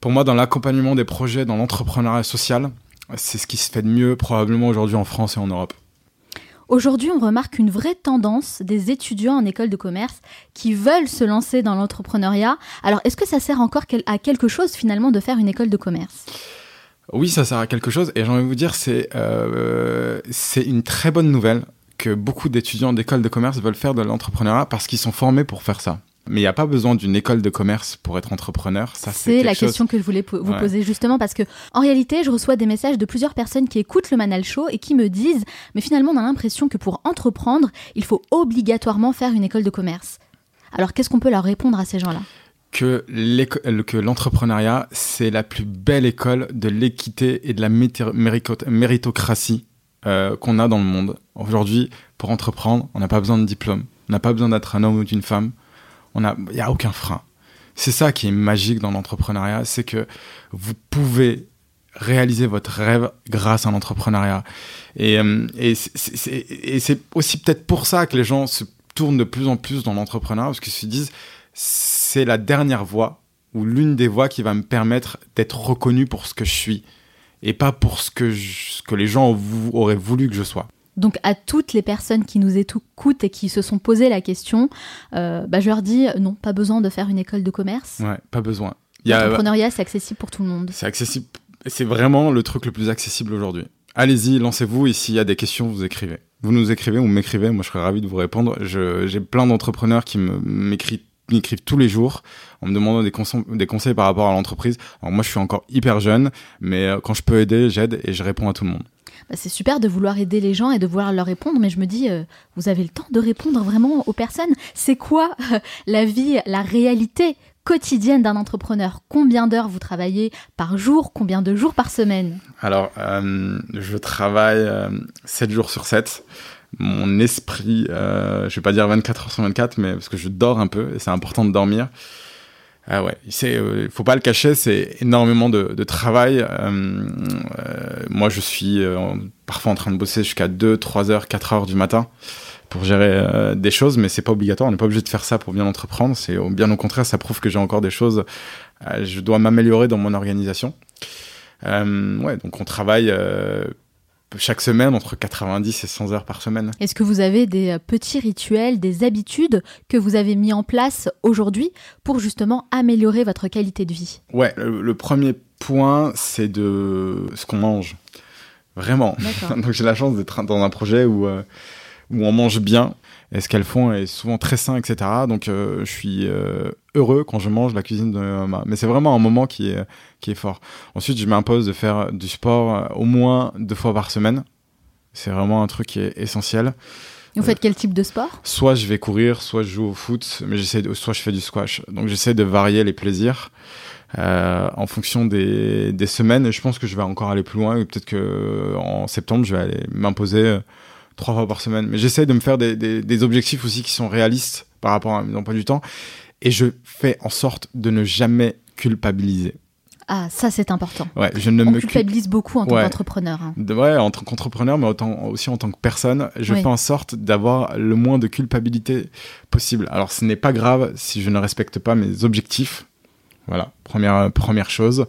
pour moi, dans l'accompagnement des projets, dans l'entrepreneuriat social, c'est ce qui se fait de mieux probablement aujourd'hui en France et en Europe. Aujourd'hui, on remarque une vraie tendance des étudiants en école de commerce qui veulent se lancer dans l'entrepreneuriat. Alors, est-ce que ça sert encore à quelque chose finalement de faire une école de commerce ? Oui, ça sert à quelque chose et j'ai envie de vous dire, c'est, euh, c'est une très bonne nouvelle que beaucoup d'étudiants d'école de commerce veulent faire de l'entrepreneuriat parce qu'ils sont formés pour faire ça. Mais il n'y a pas besoin d'une école de commerce pour être entrepreneur. Ça, c'est c'est la chose... question que je voulais po- vous ouais. poser justement parce que en réalité, je reçois des messages de plusieurs personnes qui écoutent le Manal Show et qui me disent « Mais finalement, on a l'impression que pour entreprendre, il faut obligatoirement faire une école de commerce. » Alors, qu'est-ce qu'on peut leur répondre à ces gens-là ? Que, que l'entrepreneuriat, c'est la plus belle école de l'équité et de la méti- mérico- méritocratie euh, qu'on a dans le monde. Aujourd'hui, pour entreprendre, on n'a pas besoin de diplôme. On n'a pas besoin d'être un homme ou d'une femme. On a, il n'y a aucun frein. C'est ça qui est magique dans l'entrepreneuriat, c'est que vous pouvez réaliser votre rêve grâce à l'entrepreneuriat. Et, et, c'est, c'est, et c'est aussi peut-être pour ça que les gens se tournent de plus en plus dans l'entrepreneuriat, parce qu'ils se disent, c'est la dernière voie, ou l'une des voies qui va me permettre d'être reconnu pour ce que je suis, et pas pour ce que, je, ce que les gens auraient voulu que je sois. Donc à toutes les personnes qui nous écoutent et qui se sont posées la question, euh, bah je leur dis non, pas besoin de faire une école de commerce. Ouais, pas besoin. Il y a, l'entrepreneuriat, c'est accessible pour tout le monde. C'est accessible, c'est vraiment le truc le plus accessible aujourd'hui. Allez-y, lancez-vous et s'il y a des questions, vous écrivez. Vous nous écrivez ou m'écrivez, moi je serais ravi de vous répondre. Je, j'ai plein d'entrepreneurs qui me, m'écrivent, m'écrivent tous les jours en me demandant des, conse- des conseils par rapport à l'entreprise. Alors moi je suis encore hyper jeune, mais quand je peux aider, j'aide et je réponds à tout le monde. Bah c'est super de vouloir aider les gens et de vouloir leur répondre, mais je me dis, euh, vous avez le temps de répondre vraiment aux personnes. C'est quoi euh, la vie, la réalité quotidienne d'un entrepreneur ? Combien d'heures vous travaillez par jour ? Combien de jours par semaine ? Alors, euh, je travaille euh, sept jours sur sept. Mon esprit, euh, je ne vais pas dire vingt-quatre heures sur vingt-quatre, mais parce que je dors un peu et c'est important de dormir. Ah ouais, c'est, euh, faut pas le cacher, c'est énormément de, de travail. Euh, euh, moi, je suis euh, parfois en train de bosser jusqu'à deux, trois heures, quatre heures du matin pour gérer euh, des choses, mais c'est pas obligatoire. On n'est pas obligé de faire ça pour bien entreprendre. C'est bien au contraire, ça prouve que j'ai encore des choses. Euh, je dois m'améliorer dans mon organisation. Euh, ouais, donc on travaille euh, chaque semaine entre quatre-vingt-dix et cent heures par semaine. Est-ce que vous avez des petits rituels, des habitudes que vous avez mis en place aujourd'hui pour justement améliorer votre qualité de vie ? Ouais, le, le premier point, c'est de ce qu'on mange. Vraiment. Donc j'ai la chance d'être dans un projet où, euh, où on mange bien et ce qu'elles font est souvent très sain, et cetera. Donc euh, je suis euh, heureux quand je mange la cuisine de ma maman. Mais c'est vraiment un moment qui est, qui est fort. Ensuite, je m'impose de faire du sport euh, au moins deux fois par semaine. C'est vraiment un truc qui est essentiel. Et vous faites quel type de sport ? Soit je vais courir, soit je joue au foot, mais j'essaie de, soit je fais du squash. Donc j'essaie de varier les plaisirs euh, en fonction des, des semaines. Et je pense que je vais encore aller plus loin. Et peut-être qu'en septembre, je vais aller m'imposer euh, trois fois par semaine. Mais j'essaie de me faire des, des, des objectifs aussi qui sont réalistes par rapport à mes emplois du temps. Et je fais en sorte de ne jamais culpabiliser. Ah, ça, c'est important. Ouais, je ne On me culpabilise cul... beaucoup en tant ouais. qu'entrepreneur. Hein. Ouais, en tant qu'entrepreneur, mais autant, aussi en tant que personne. Je oui. fais en sorte d'avoir le moins de culpabilité possible. Alors, ce n'est pas grave si je ne respecte pas mes objectifs. Voilà, première, première chose.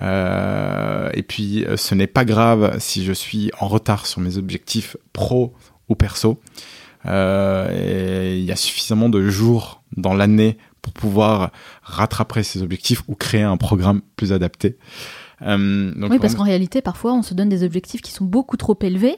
Euh, et puis, ce n'est pas grave si je suis en retard sur mes objectifs pro ou perso. Euh, et il y a suffisamment de jours dans l'année pour pouvoir rattraper ses objectifs ou créer un programme plus adapté. Euh, donc oui, parce vraiment... qu'en réalité, parfois, on se donne des objectifs qui sont beaucoup trop élevés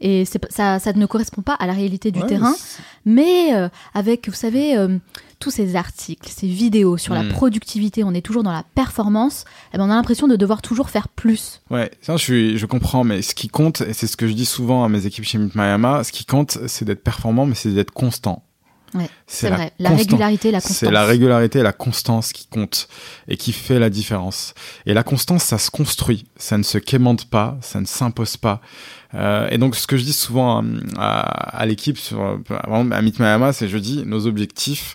et c'est, ça, ça ne correspond pas à la réalité du ouais, terrain. C'est... Mais euh, avec, vous savez, euh, tous ces articles, ces vidéos sur mmh. la productivité, on est toujours dans la performance, eh ben, on a l'impression de devoir toujours faire plus. Ouais, ça, je, suis, je comprends, mais ce qui compte, et c'est ce que je dis souvent à mes équipes chez Meet My Mama, ce qui compte, c'est d'être performant, mais c'est d'être constant. Ouais, c'est, c'est la vrai, la constant... régularité et la constance. C'est la régularité et la constance qui comptent et qui fait la différence. Et la constance, ça se construit, ça ne se quémande pas, ça ne s'impose pas. Euh, et donc, ce que je dis souvent à, à, à l'équipe, sur, à Meet My Mama, c'est je dis nos objectifs,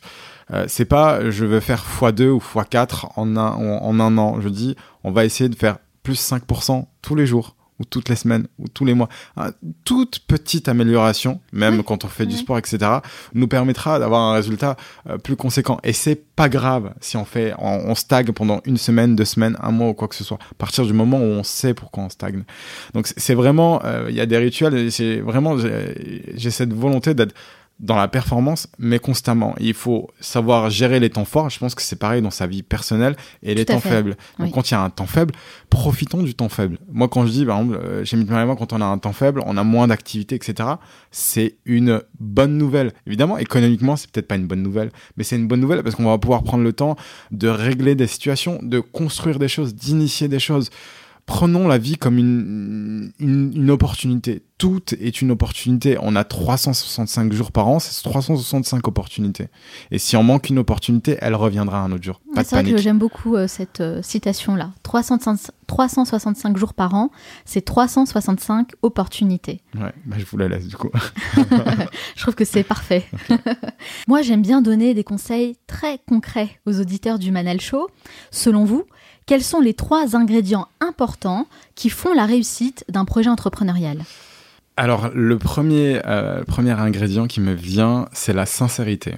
euh, c'est pas je veux faire fois deux ou fois quatre en un, en, en un an. Je dis on va essayer de faire plus cinq pour cent tous les jours, ou toutes les semaines, ou tous les mois. Hein, toute petite amélioration, même oui. quand on fait oui. du sport, et cetera, nous permettra d'avoir un résultat euh, plus conséquent. Et c'est pas grave si on fait, on, on stagne pendant une semaine, deux semaines, un mois ou quoi que ce soit. À partir du moment où on sait pourquoi on stagne. Donc c'est, c'est vraiment, il euh, y a des rituels, et c'est vraiment, j'ai, j'ai cette volonté d'être dans la performance, mais constamment. Il faut savoir gérer les temps forts. Je pense que c'est pareil dans sa vie personnelle et les temps faibles. Donc, oui. quand il y a un temps faible, profitons du temps faible. Moi, quand je dis, par exemple, euh, chez Meet My Mama, quand on a un temps faible, on a moins d'activités, et cetera. C'est une bonne nouvelle. Évidemment, économiquement, c'est peut-être pas une bonne nouvelle, mais c'est une bonne nouvelle parce qu'on va pouvoir prendre le temps de régler des situations, de construire des choses, d'initier des choses. Prenons la vie comme une, une, une opportunité. Tout est une opportunité. On a trois cent soixante-cinq jours par an, c'est trois cent soixante-cinq opportunités. Et si on manque une opportunité, elle reviendra un autre jour. Pas de panique. C'est vrai que j'aime beaucoup euh, cette euh, citation-là. trois cent soixante-cinq jours par an, c'est trois cent soixante-cinq opportunités. Ouais, bah je vous la laisse du coup. Je trouve que c'est parfait. Okay. Moi, j'aime bien donner des conseils très concrets aux auditeurs du Manal Show. Selon vous, quels sont les trois ingrédients importants qui font la réussite d'un projet entrepreneurial ? Alors, le premier, euh, premier ingrédient qui me vient, c'est la sincérité.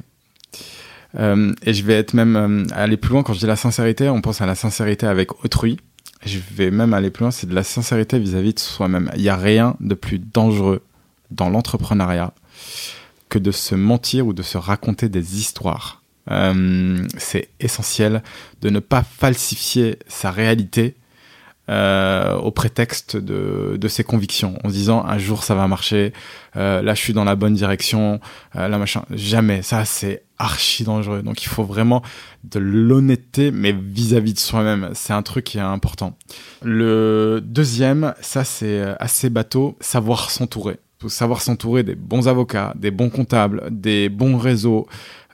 Euh, et je vais être même euh, aller plus loin. Quand je dis la sincérité, on pense à la sincérité avec autrui. Je vais même aller plus loin, c'est de la sincérité vis-à-vis de soi-même. Il n'y a rien de plus dangereux dans l'entrepreneuriat que de se mentir ou de se raconter des histoires. Euh, c'est essentiel de ne pas falsifier sa réalité euh, au prétexte de, de ses convictions, en se disant un jour ça va marcher, euh, là je suis dans la bonne direction, euh, là machin. Jamais, ça c'est archi dangereux. Donc il faut vraiment de l'honnêteté, mais vis-à-vis de soi-même, c'est un truc qui est important. Le deuxième, ça c'est assez bateau, savoir s'entourer. Faut savoir s'entourer des bons avocats, des bons comptables, des bons réseaux,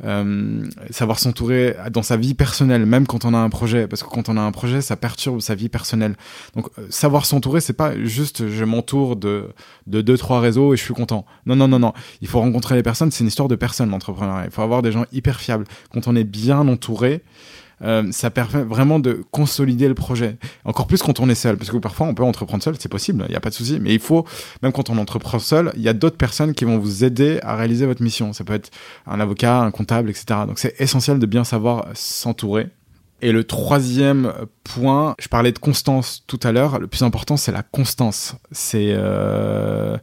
euh, savoir s'entourer dans sa vie personnelle, même quand on a un projet, parce que quand on a un projet, ça perturbe sa vie personnelle. Donc, euh, savoir s'entourer, c'est pas juste je m'entoure de, de deux, trois réseaux et je suis content. Non, non, non, non. Il faut rencontrer les personnes, c'est une histoire de personnes, l'entrepreneuriat. Il faut avoir des gens hyper fiables. Quand on est bien entouré, Euh, ça permet vraiment de consolider le projet. Encore plus quand on est seul, parce que parfois on peut entreprendre seul, c'est possible, il n'y a pas de souci. Mais il faut, même quand on entreprend seul, il y a d'autres personnes qui vont vous aider à réaliser votre mission. Ça peut être un avocat, un comptable, et cetera. Donc c'est essentiel de bien savoir s'entourer. Et le troisième point, je parlais de constance tout à l'heure. Le plus important, c'est la constance. C'est... Euh...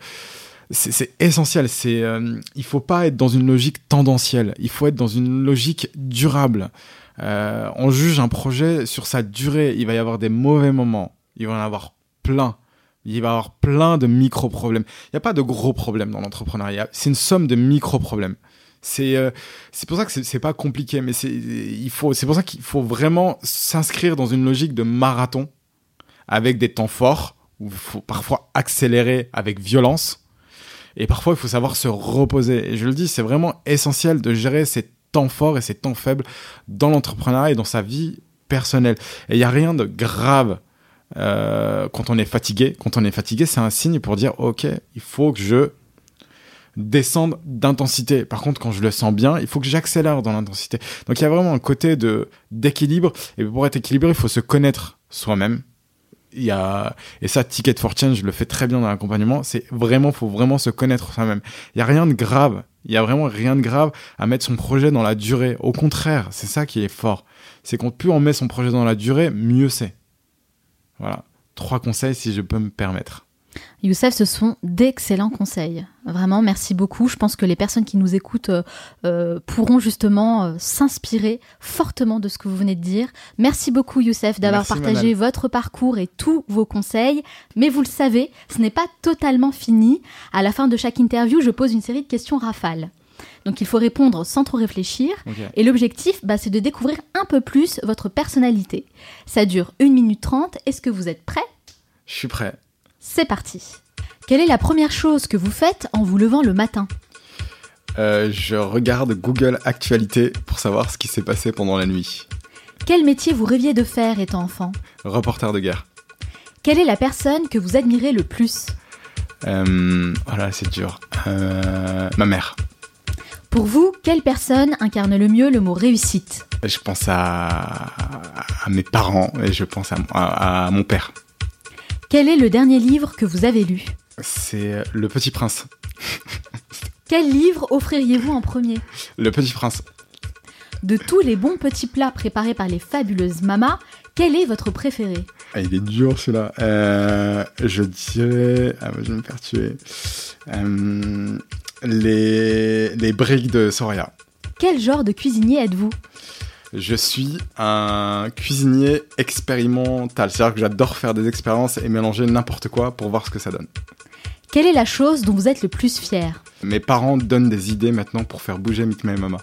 C'est, c'est essentiel, c'est, euh, il faut pas être dans une logique tendancielle, il faut être dans une logique durable. Euh, on juge un projet sur sa durée, il va y avoir des mauvais moments, il va y en avoir plein, il va y avoir plein de micro-problèmes. Il n'y a pas de gros problèmes dans l'entrepreneuriat, c'est une somme de micro-problèmes. C'est, euh, c'est pour ça que c'est, c'est pas compliqué, mais c'est, il faut, c'est pour ça qu'il faut vraiment s'inscrire dans une logique de marathon avec des temps forts, où il faut parfois accélérer avec violence. Et parfois, il faut savoir se reposer. Et je le dis, c'est vraiment essentiel de gérer ses temps forts et ses temps faibles dans l'entrepreneuriat et dans sa vie personnelle. Et il n'y a rien de grave euh, quand on est fatigué. Quand on est fatigué, c'est un signe pour dire « Ok, il faut que je descendre d'intensité. Par contre, quand je le sens bien, il faut que j'accélère dans l'intensité. Donc, il y a vraiment un côté de, d'équilibre. Et pour être équilibré, il faut se connaître soi-même. Il y a, et ça, Ticket for Change le fait très bien dans l'accompagnement. C'est vraiment, faut vraiment se connaître soi-même. Il y a rien de grave. Il y a vraiment rien de grave à mettre son projet dans la durée. Au contraire, c'est ça qui est fort. C'est qu'on plus on met son projet dans la durée, mieux c'est. Voilà. Trois conseils, si je peux me permettre. Youssef, ce sont d'excellents conseils. Vraiment, merci beaucoup. Je pense que les personnes qui nous écoutent euh, pourront justement euh, s'inspirer fortement de ce que vous venez de dire. Merci beaucoup, Youssef, d'avoir merci, partagé madame. votre parcours et tous vos conseils. Mais vous le savez, ce n'est pas totalement fini. À la fin de chaque interview, je pose une série de questions rafales. Donc, il faut répondre sans trop réfléchir. Okay. Et l'objectif, bah, c'est de découvrir un peu plus votre personnalité. Ça dure une minute trente. Est-ce que vous êtes prêt ? Je suis prêt. C'est parti. Quelle est la première chose que vous faites en vous levant le matin ? euh, Je regarde Google Actualité pour savoir ce qui s'est passé pendant la nuit. Quel métier vous rêviez de faire étant enfant ? Reporter de guerre. Quelle est la personne que vous admirez le plus ? euh, Oh là, c'est dur. Euh, ma mère. Pour vous, quelle personne incarne le mieux le mot réussite ? Je pense à... à mes parents et je pense à, à... à mon père. Quel est le dernier livre que vous avez lu ? C'est Le Petit Prince. Quel livre offririez-vous en premier ? Le Petit Prince. De tous les bons petits plats préparés par les fabuleuses mamas, quel est votre préféré ? Ah, il est dur celui-là. Euh, je dirais... Ah, je vais me faire tuer. Euh, les... les briques de Soraya. Quel genre de cuisinier êtes-vous ? Je suis un cuisinier expérimental, c'est-à-dire que j'adore faire des expériences et mélanger n'importe quoi pour voir ce que ça donne. Quelle est la chose dont vous êtes le plus fier ? Mes parents donnent des idées maintenant pour faire bouger Meet My Mama.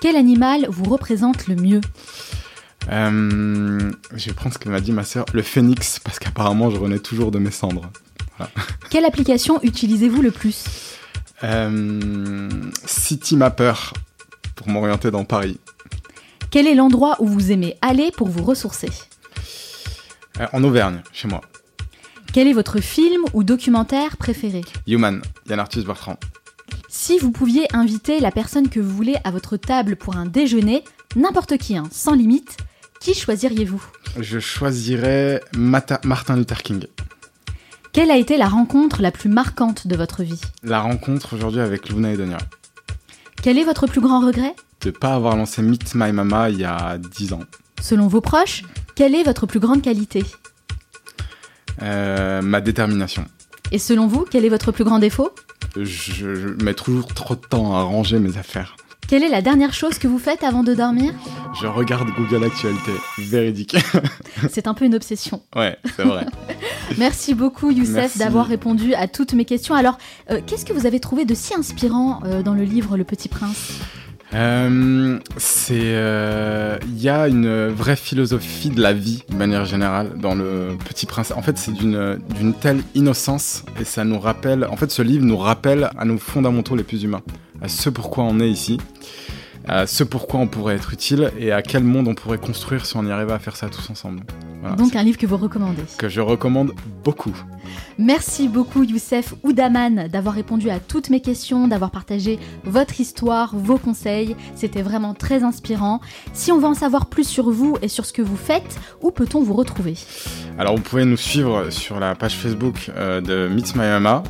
Quel animal vous représente le mieux ? euh, Je prends ce que m'a dit ma sœur, le phénix, parce qu'apparemment je renais toujours de mes cendres. Voilà. Quelle application utilisez-vous le plus ? euh, Citymapper, pour m'orienter dans Paris. Quel est l'endroit où vous aimez aller pour vous ressourcer ? euh, En Auvergne, chez moi. Quel est votre film ou documentaire préféré ? Human, Yann Arthus Bertrand. Si vous pouviez inviter la personne que vous voulez à votre table pour un déjeuner, n'importe qui, hein, sans limite, qui choisiriez-vous ? Je choisirais Mata- Martin Luther King. Quelle a été la rencontre la plus marquante de votre vie ? La rencontre aujourd'hui avec Loubna et Donia. Quel est votre plus grand regret ? De ne pas avoir lancé Meet My Mama il y a dix ans. Selon vos proches, quelle est votre plus grande qualité ? euh, Ma détermination. Et selon vous, quel est votre plus grand défaut ? je, je mets toujours trop de temps à ranger mes affaires. Quelle est la dernière chose que vous faites avant de dormir ? Je regarde Google Actualité, véridique. C'est un peu une obsession. Ouais, c'est vrai. Merci beaucoup Youssef Merci. d'avoir répondu à toutes mes questions. Alors, euh, qu'est-ce que vous avez trouvé de si inspirant euh, dans le livre Le Petit Prince ? Euh, c'est, il euh, y a une vraie philosophie de la vie de manière générale dans Le Petit Prince. En fait, c'est d'une d'une telle innocence et ça nous rappelle. En fait, ce livre nous rappelle à nos fondamentaux les plus humains, à ce pourquoi on est ici, à ce pourquoi on pourrait être utile et à quel monde on pourrait construire si on y arrivait à faire ça tous ensemble. Voilà, donc un livre que vous recommandez. Que je recommande beaucoup. Merci beaucoup Youssef Oudaman d'avoir répondu à toutes mes questions, d'avoir partagé votre histoire, vos conseils. C'était vraiment très inspirant. Si on veut en savoir plus sur vous et sur ce que vous faites, où peut-on vous retrouver ? Alors vous pouvez nous suivre sur la page Facebook de Meet My Mama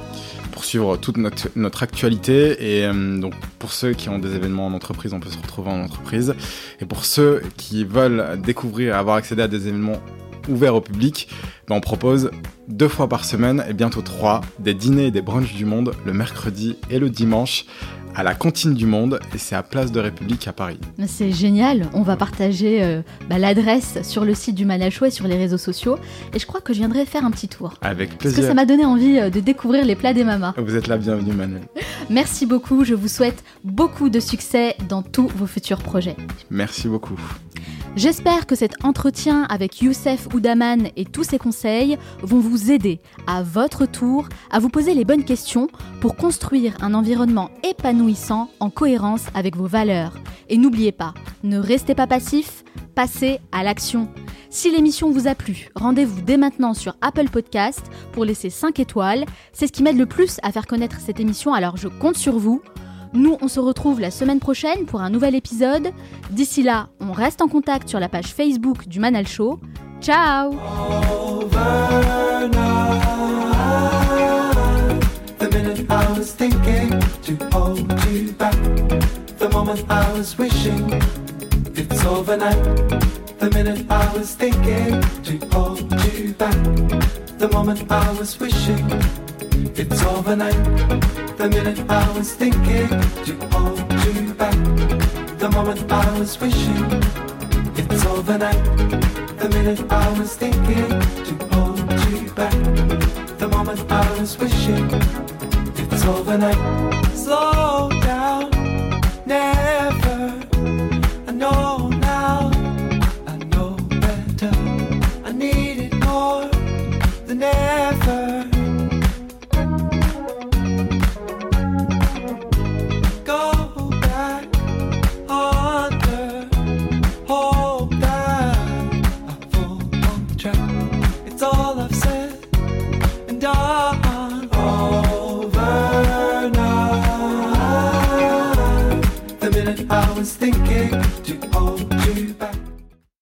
pour suivre toute notre, notre actualité. Et euh, donc pour ceux qui ont des événements en entreprise, on peut se retrouver en entreprise. Et pour ceux qui veulent découvrir et avoir accédé à des événements ouvert au public, ben on propose deux fois par semaine et bientôt trois des dîners et des brunchs du monde le mercredi et le dimanche à la Cantine du Monde et c'est à Place de République à Paris. C'est génial, on va partager euh, bah, l'adresse sur le site du Manal Show et sur les réseaux sociaux et je crois que je viendrai faire un petit tour. Avec plaisir. Parce que ça m'a donné envie euh, de découvrir les plats des mamas. Vous êtes la bienvenue Manal. Merci beaucoup, je vous souhaite beaucoup de succès dans tous vos futurs projets. Merci beaucoup. J'espère que cet entretien avec Youssef Oudaman et tous ses conseils vont vous aider, à votre tour, à vous poser les bonnes questions pour construire un environnement épanouissant en cohérence avec vos valeurs. Et n'oubliez pas, ne restez pas passif, passez à l'action. Si l'émission vous a plu, rendez-vous dès maintenant sur Apple Podcast pour laisser cinq étoiles. C'est ce qui m'aide le plus à faire connaître cette émission, alors je compte sur vous. Nous, on se retrouve la semaine prochaine pour un nouvel épisode. D'ici là, on reste en contact sur la page Facebook du Manal Show. Ciao! The minute I was thinking to hold you back, the moment I was wishing it's overnight. The minute I was thinking to hold you back, the moment I was wishing it's overnight. The minute I was thinking to hold you back, the moment I was wishing it's overnight. Slow down, never, I know. Never go back on the hope that I'm full on track. It's all I've said and done. Over now, the minute I was thinking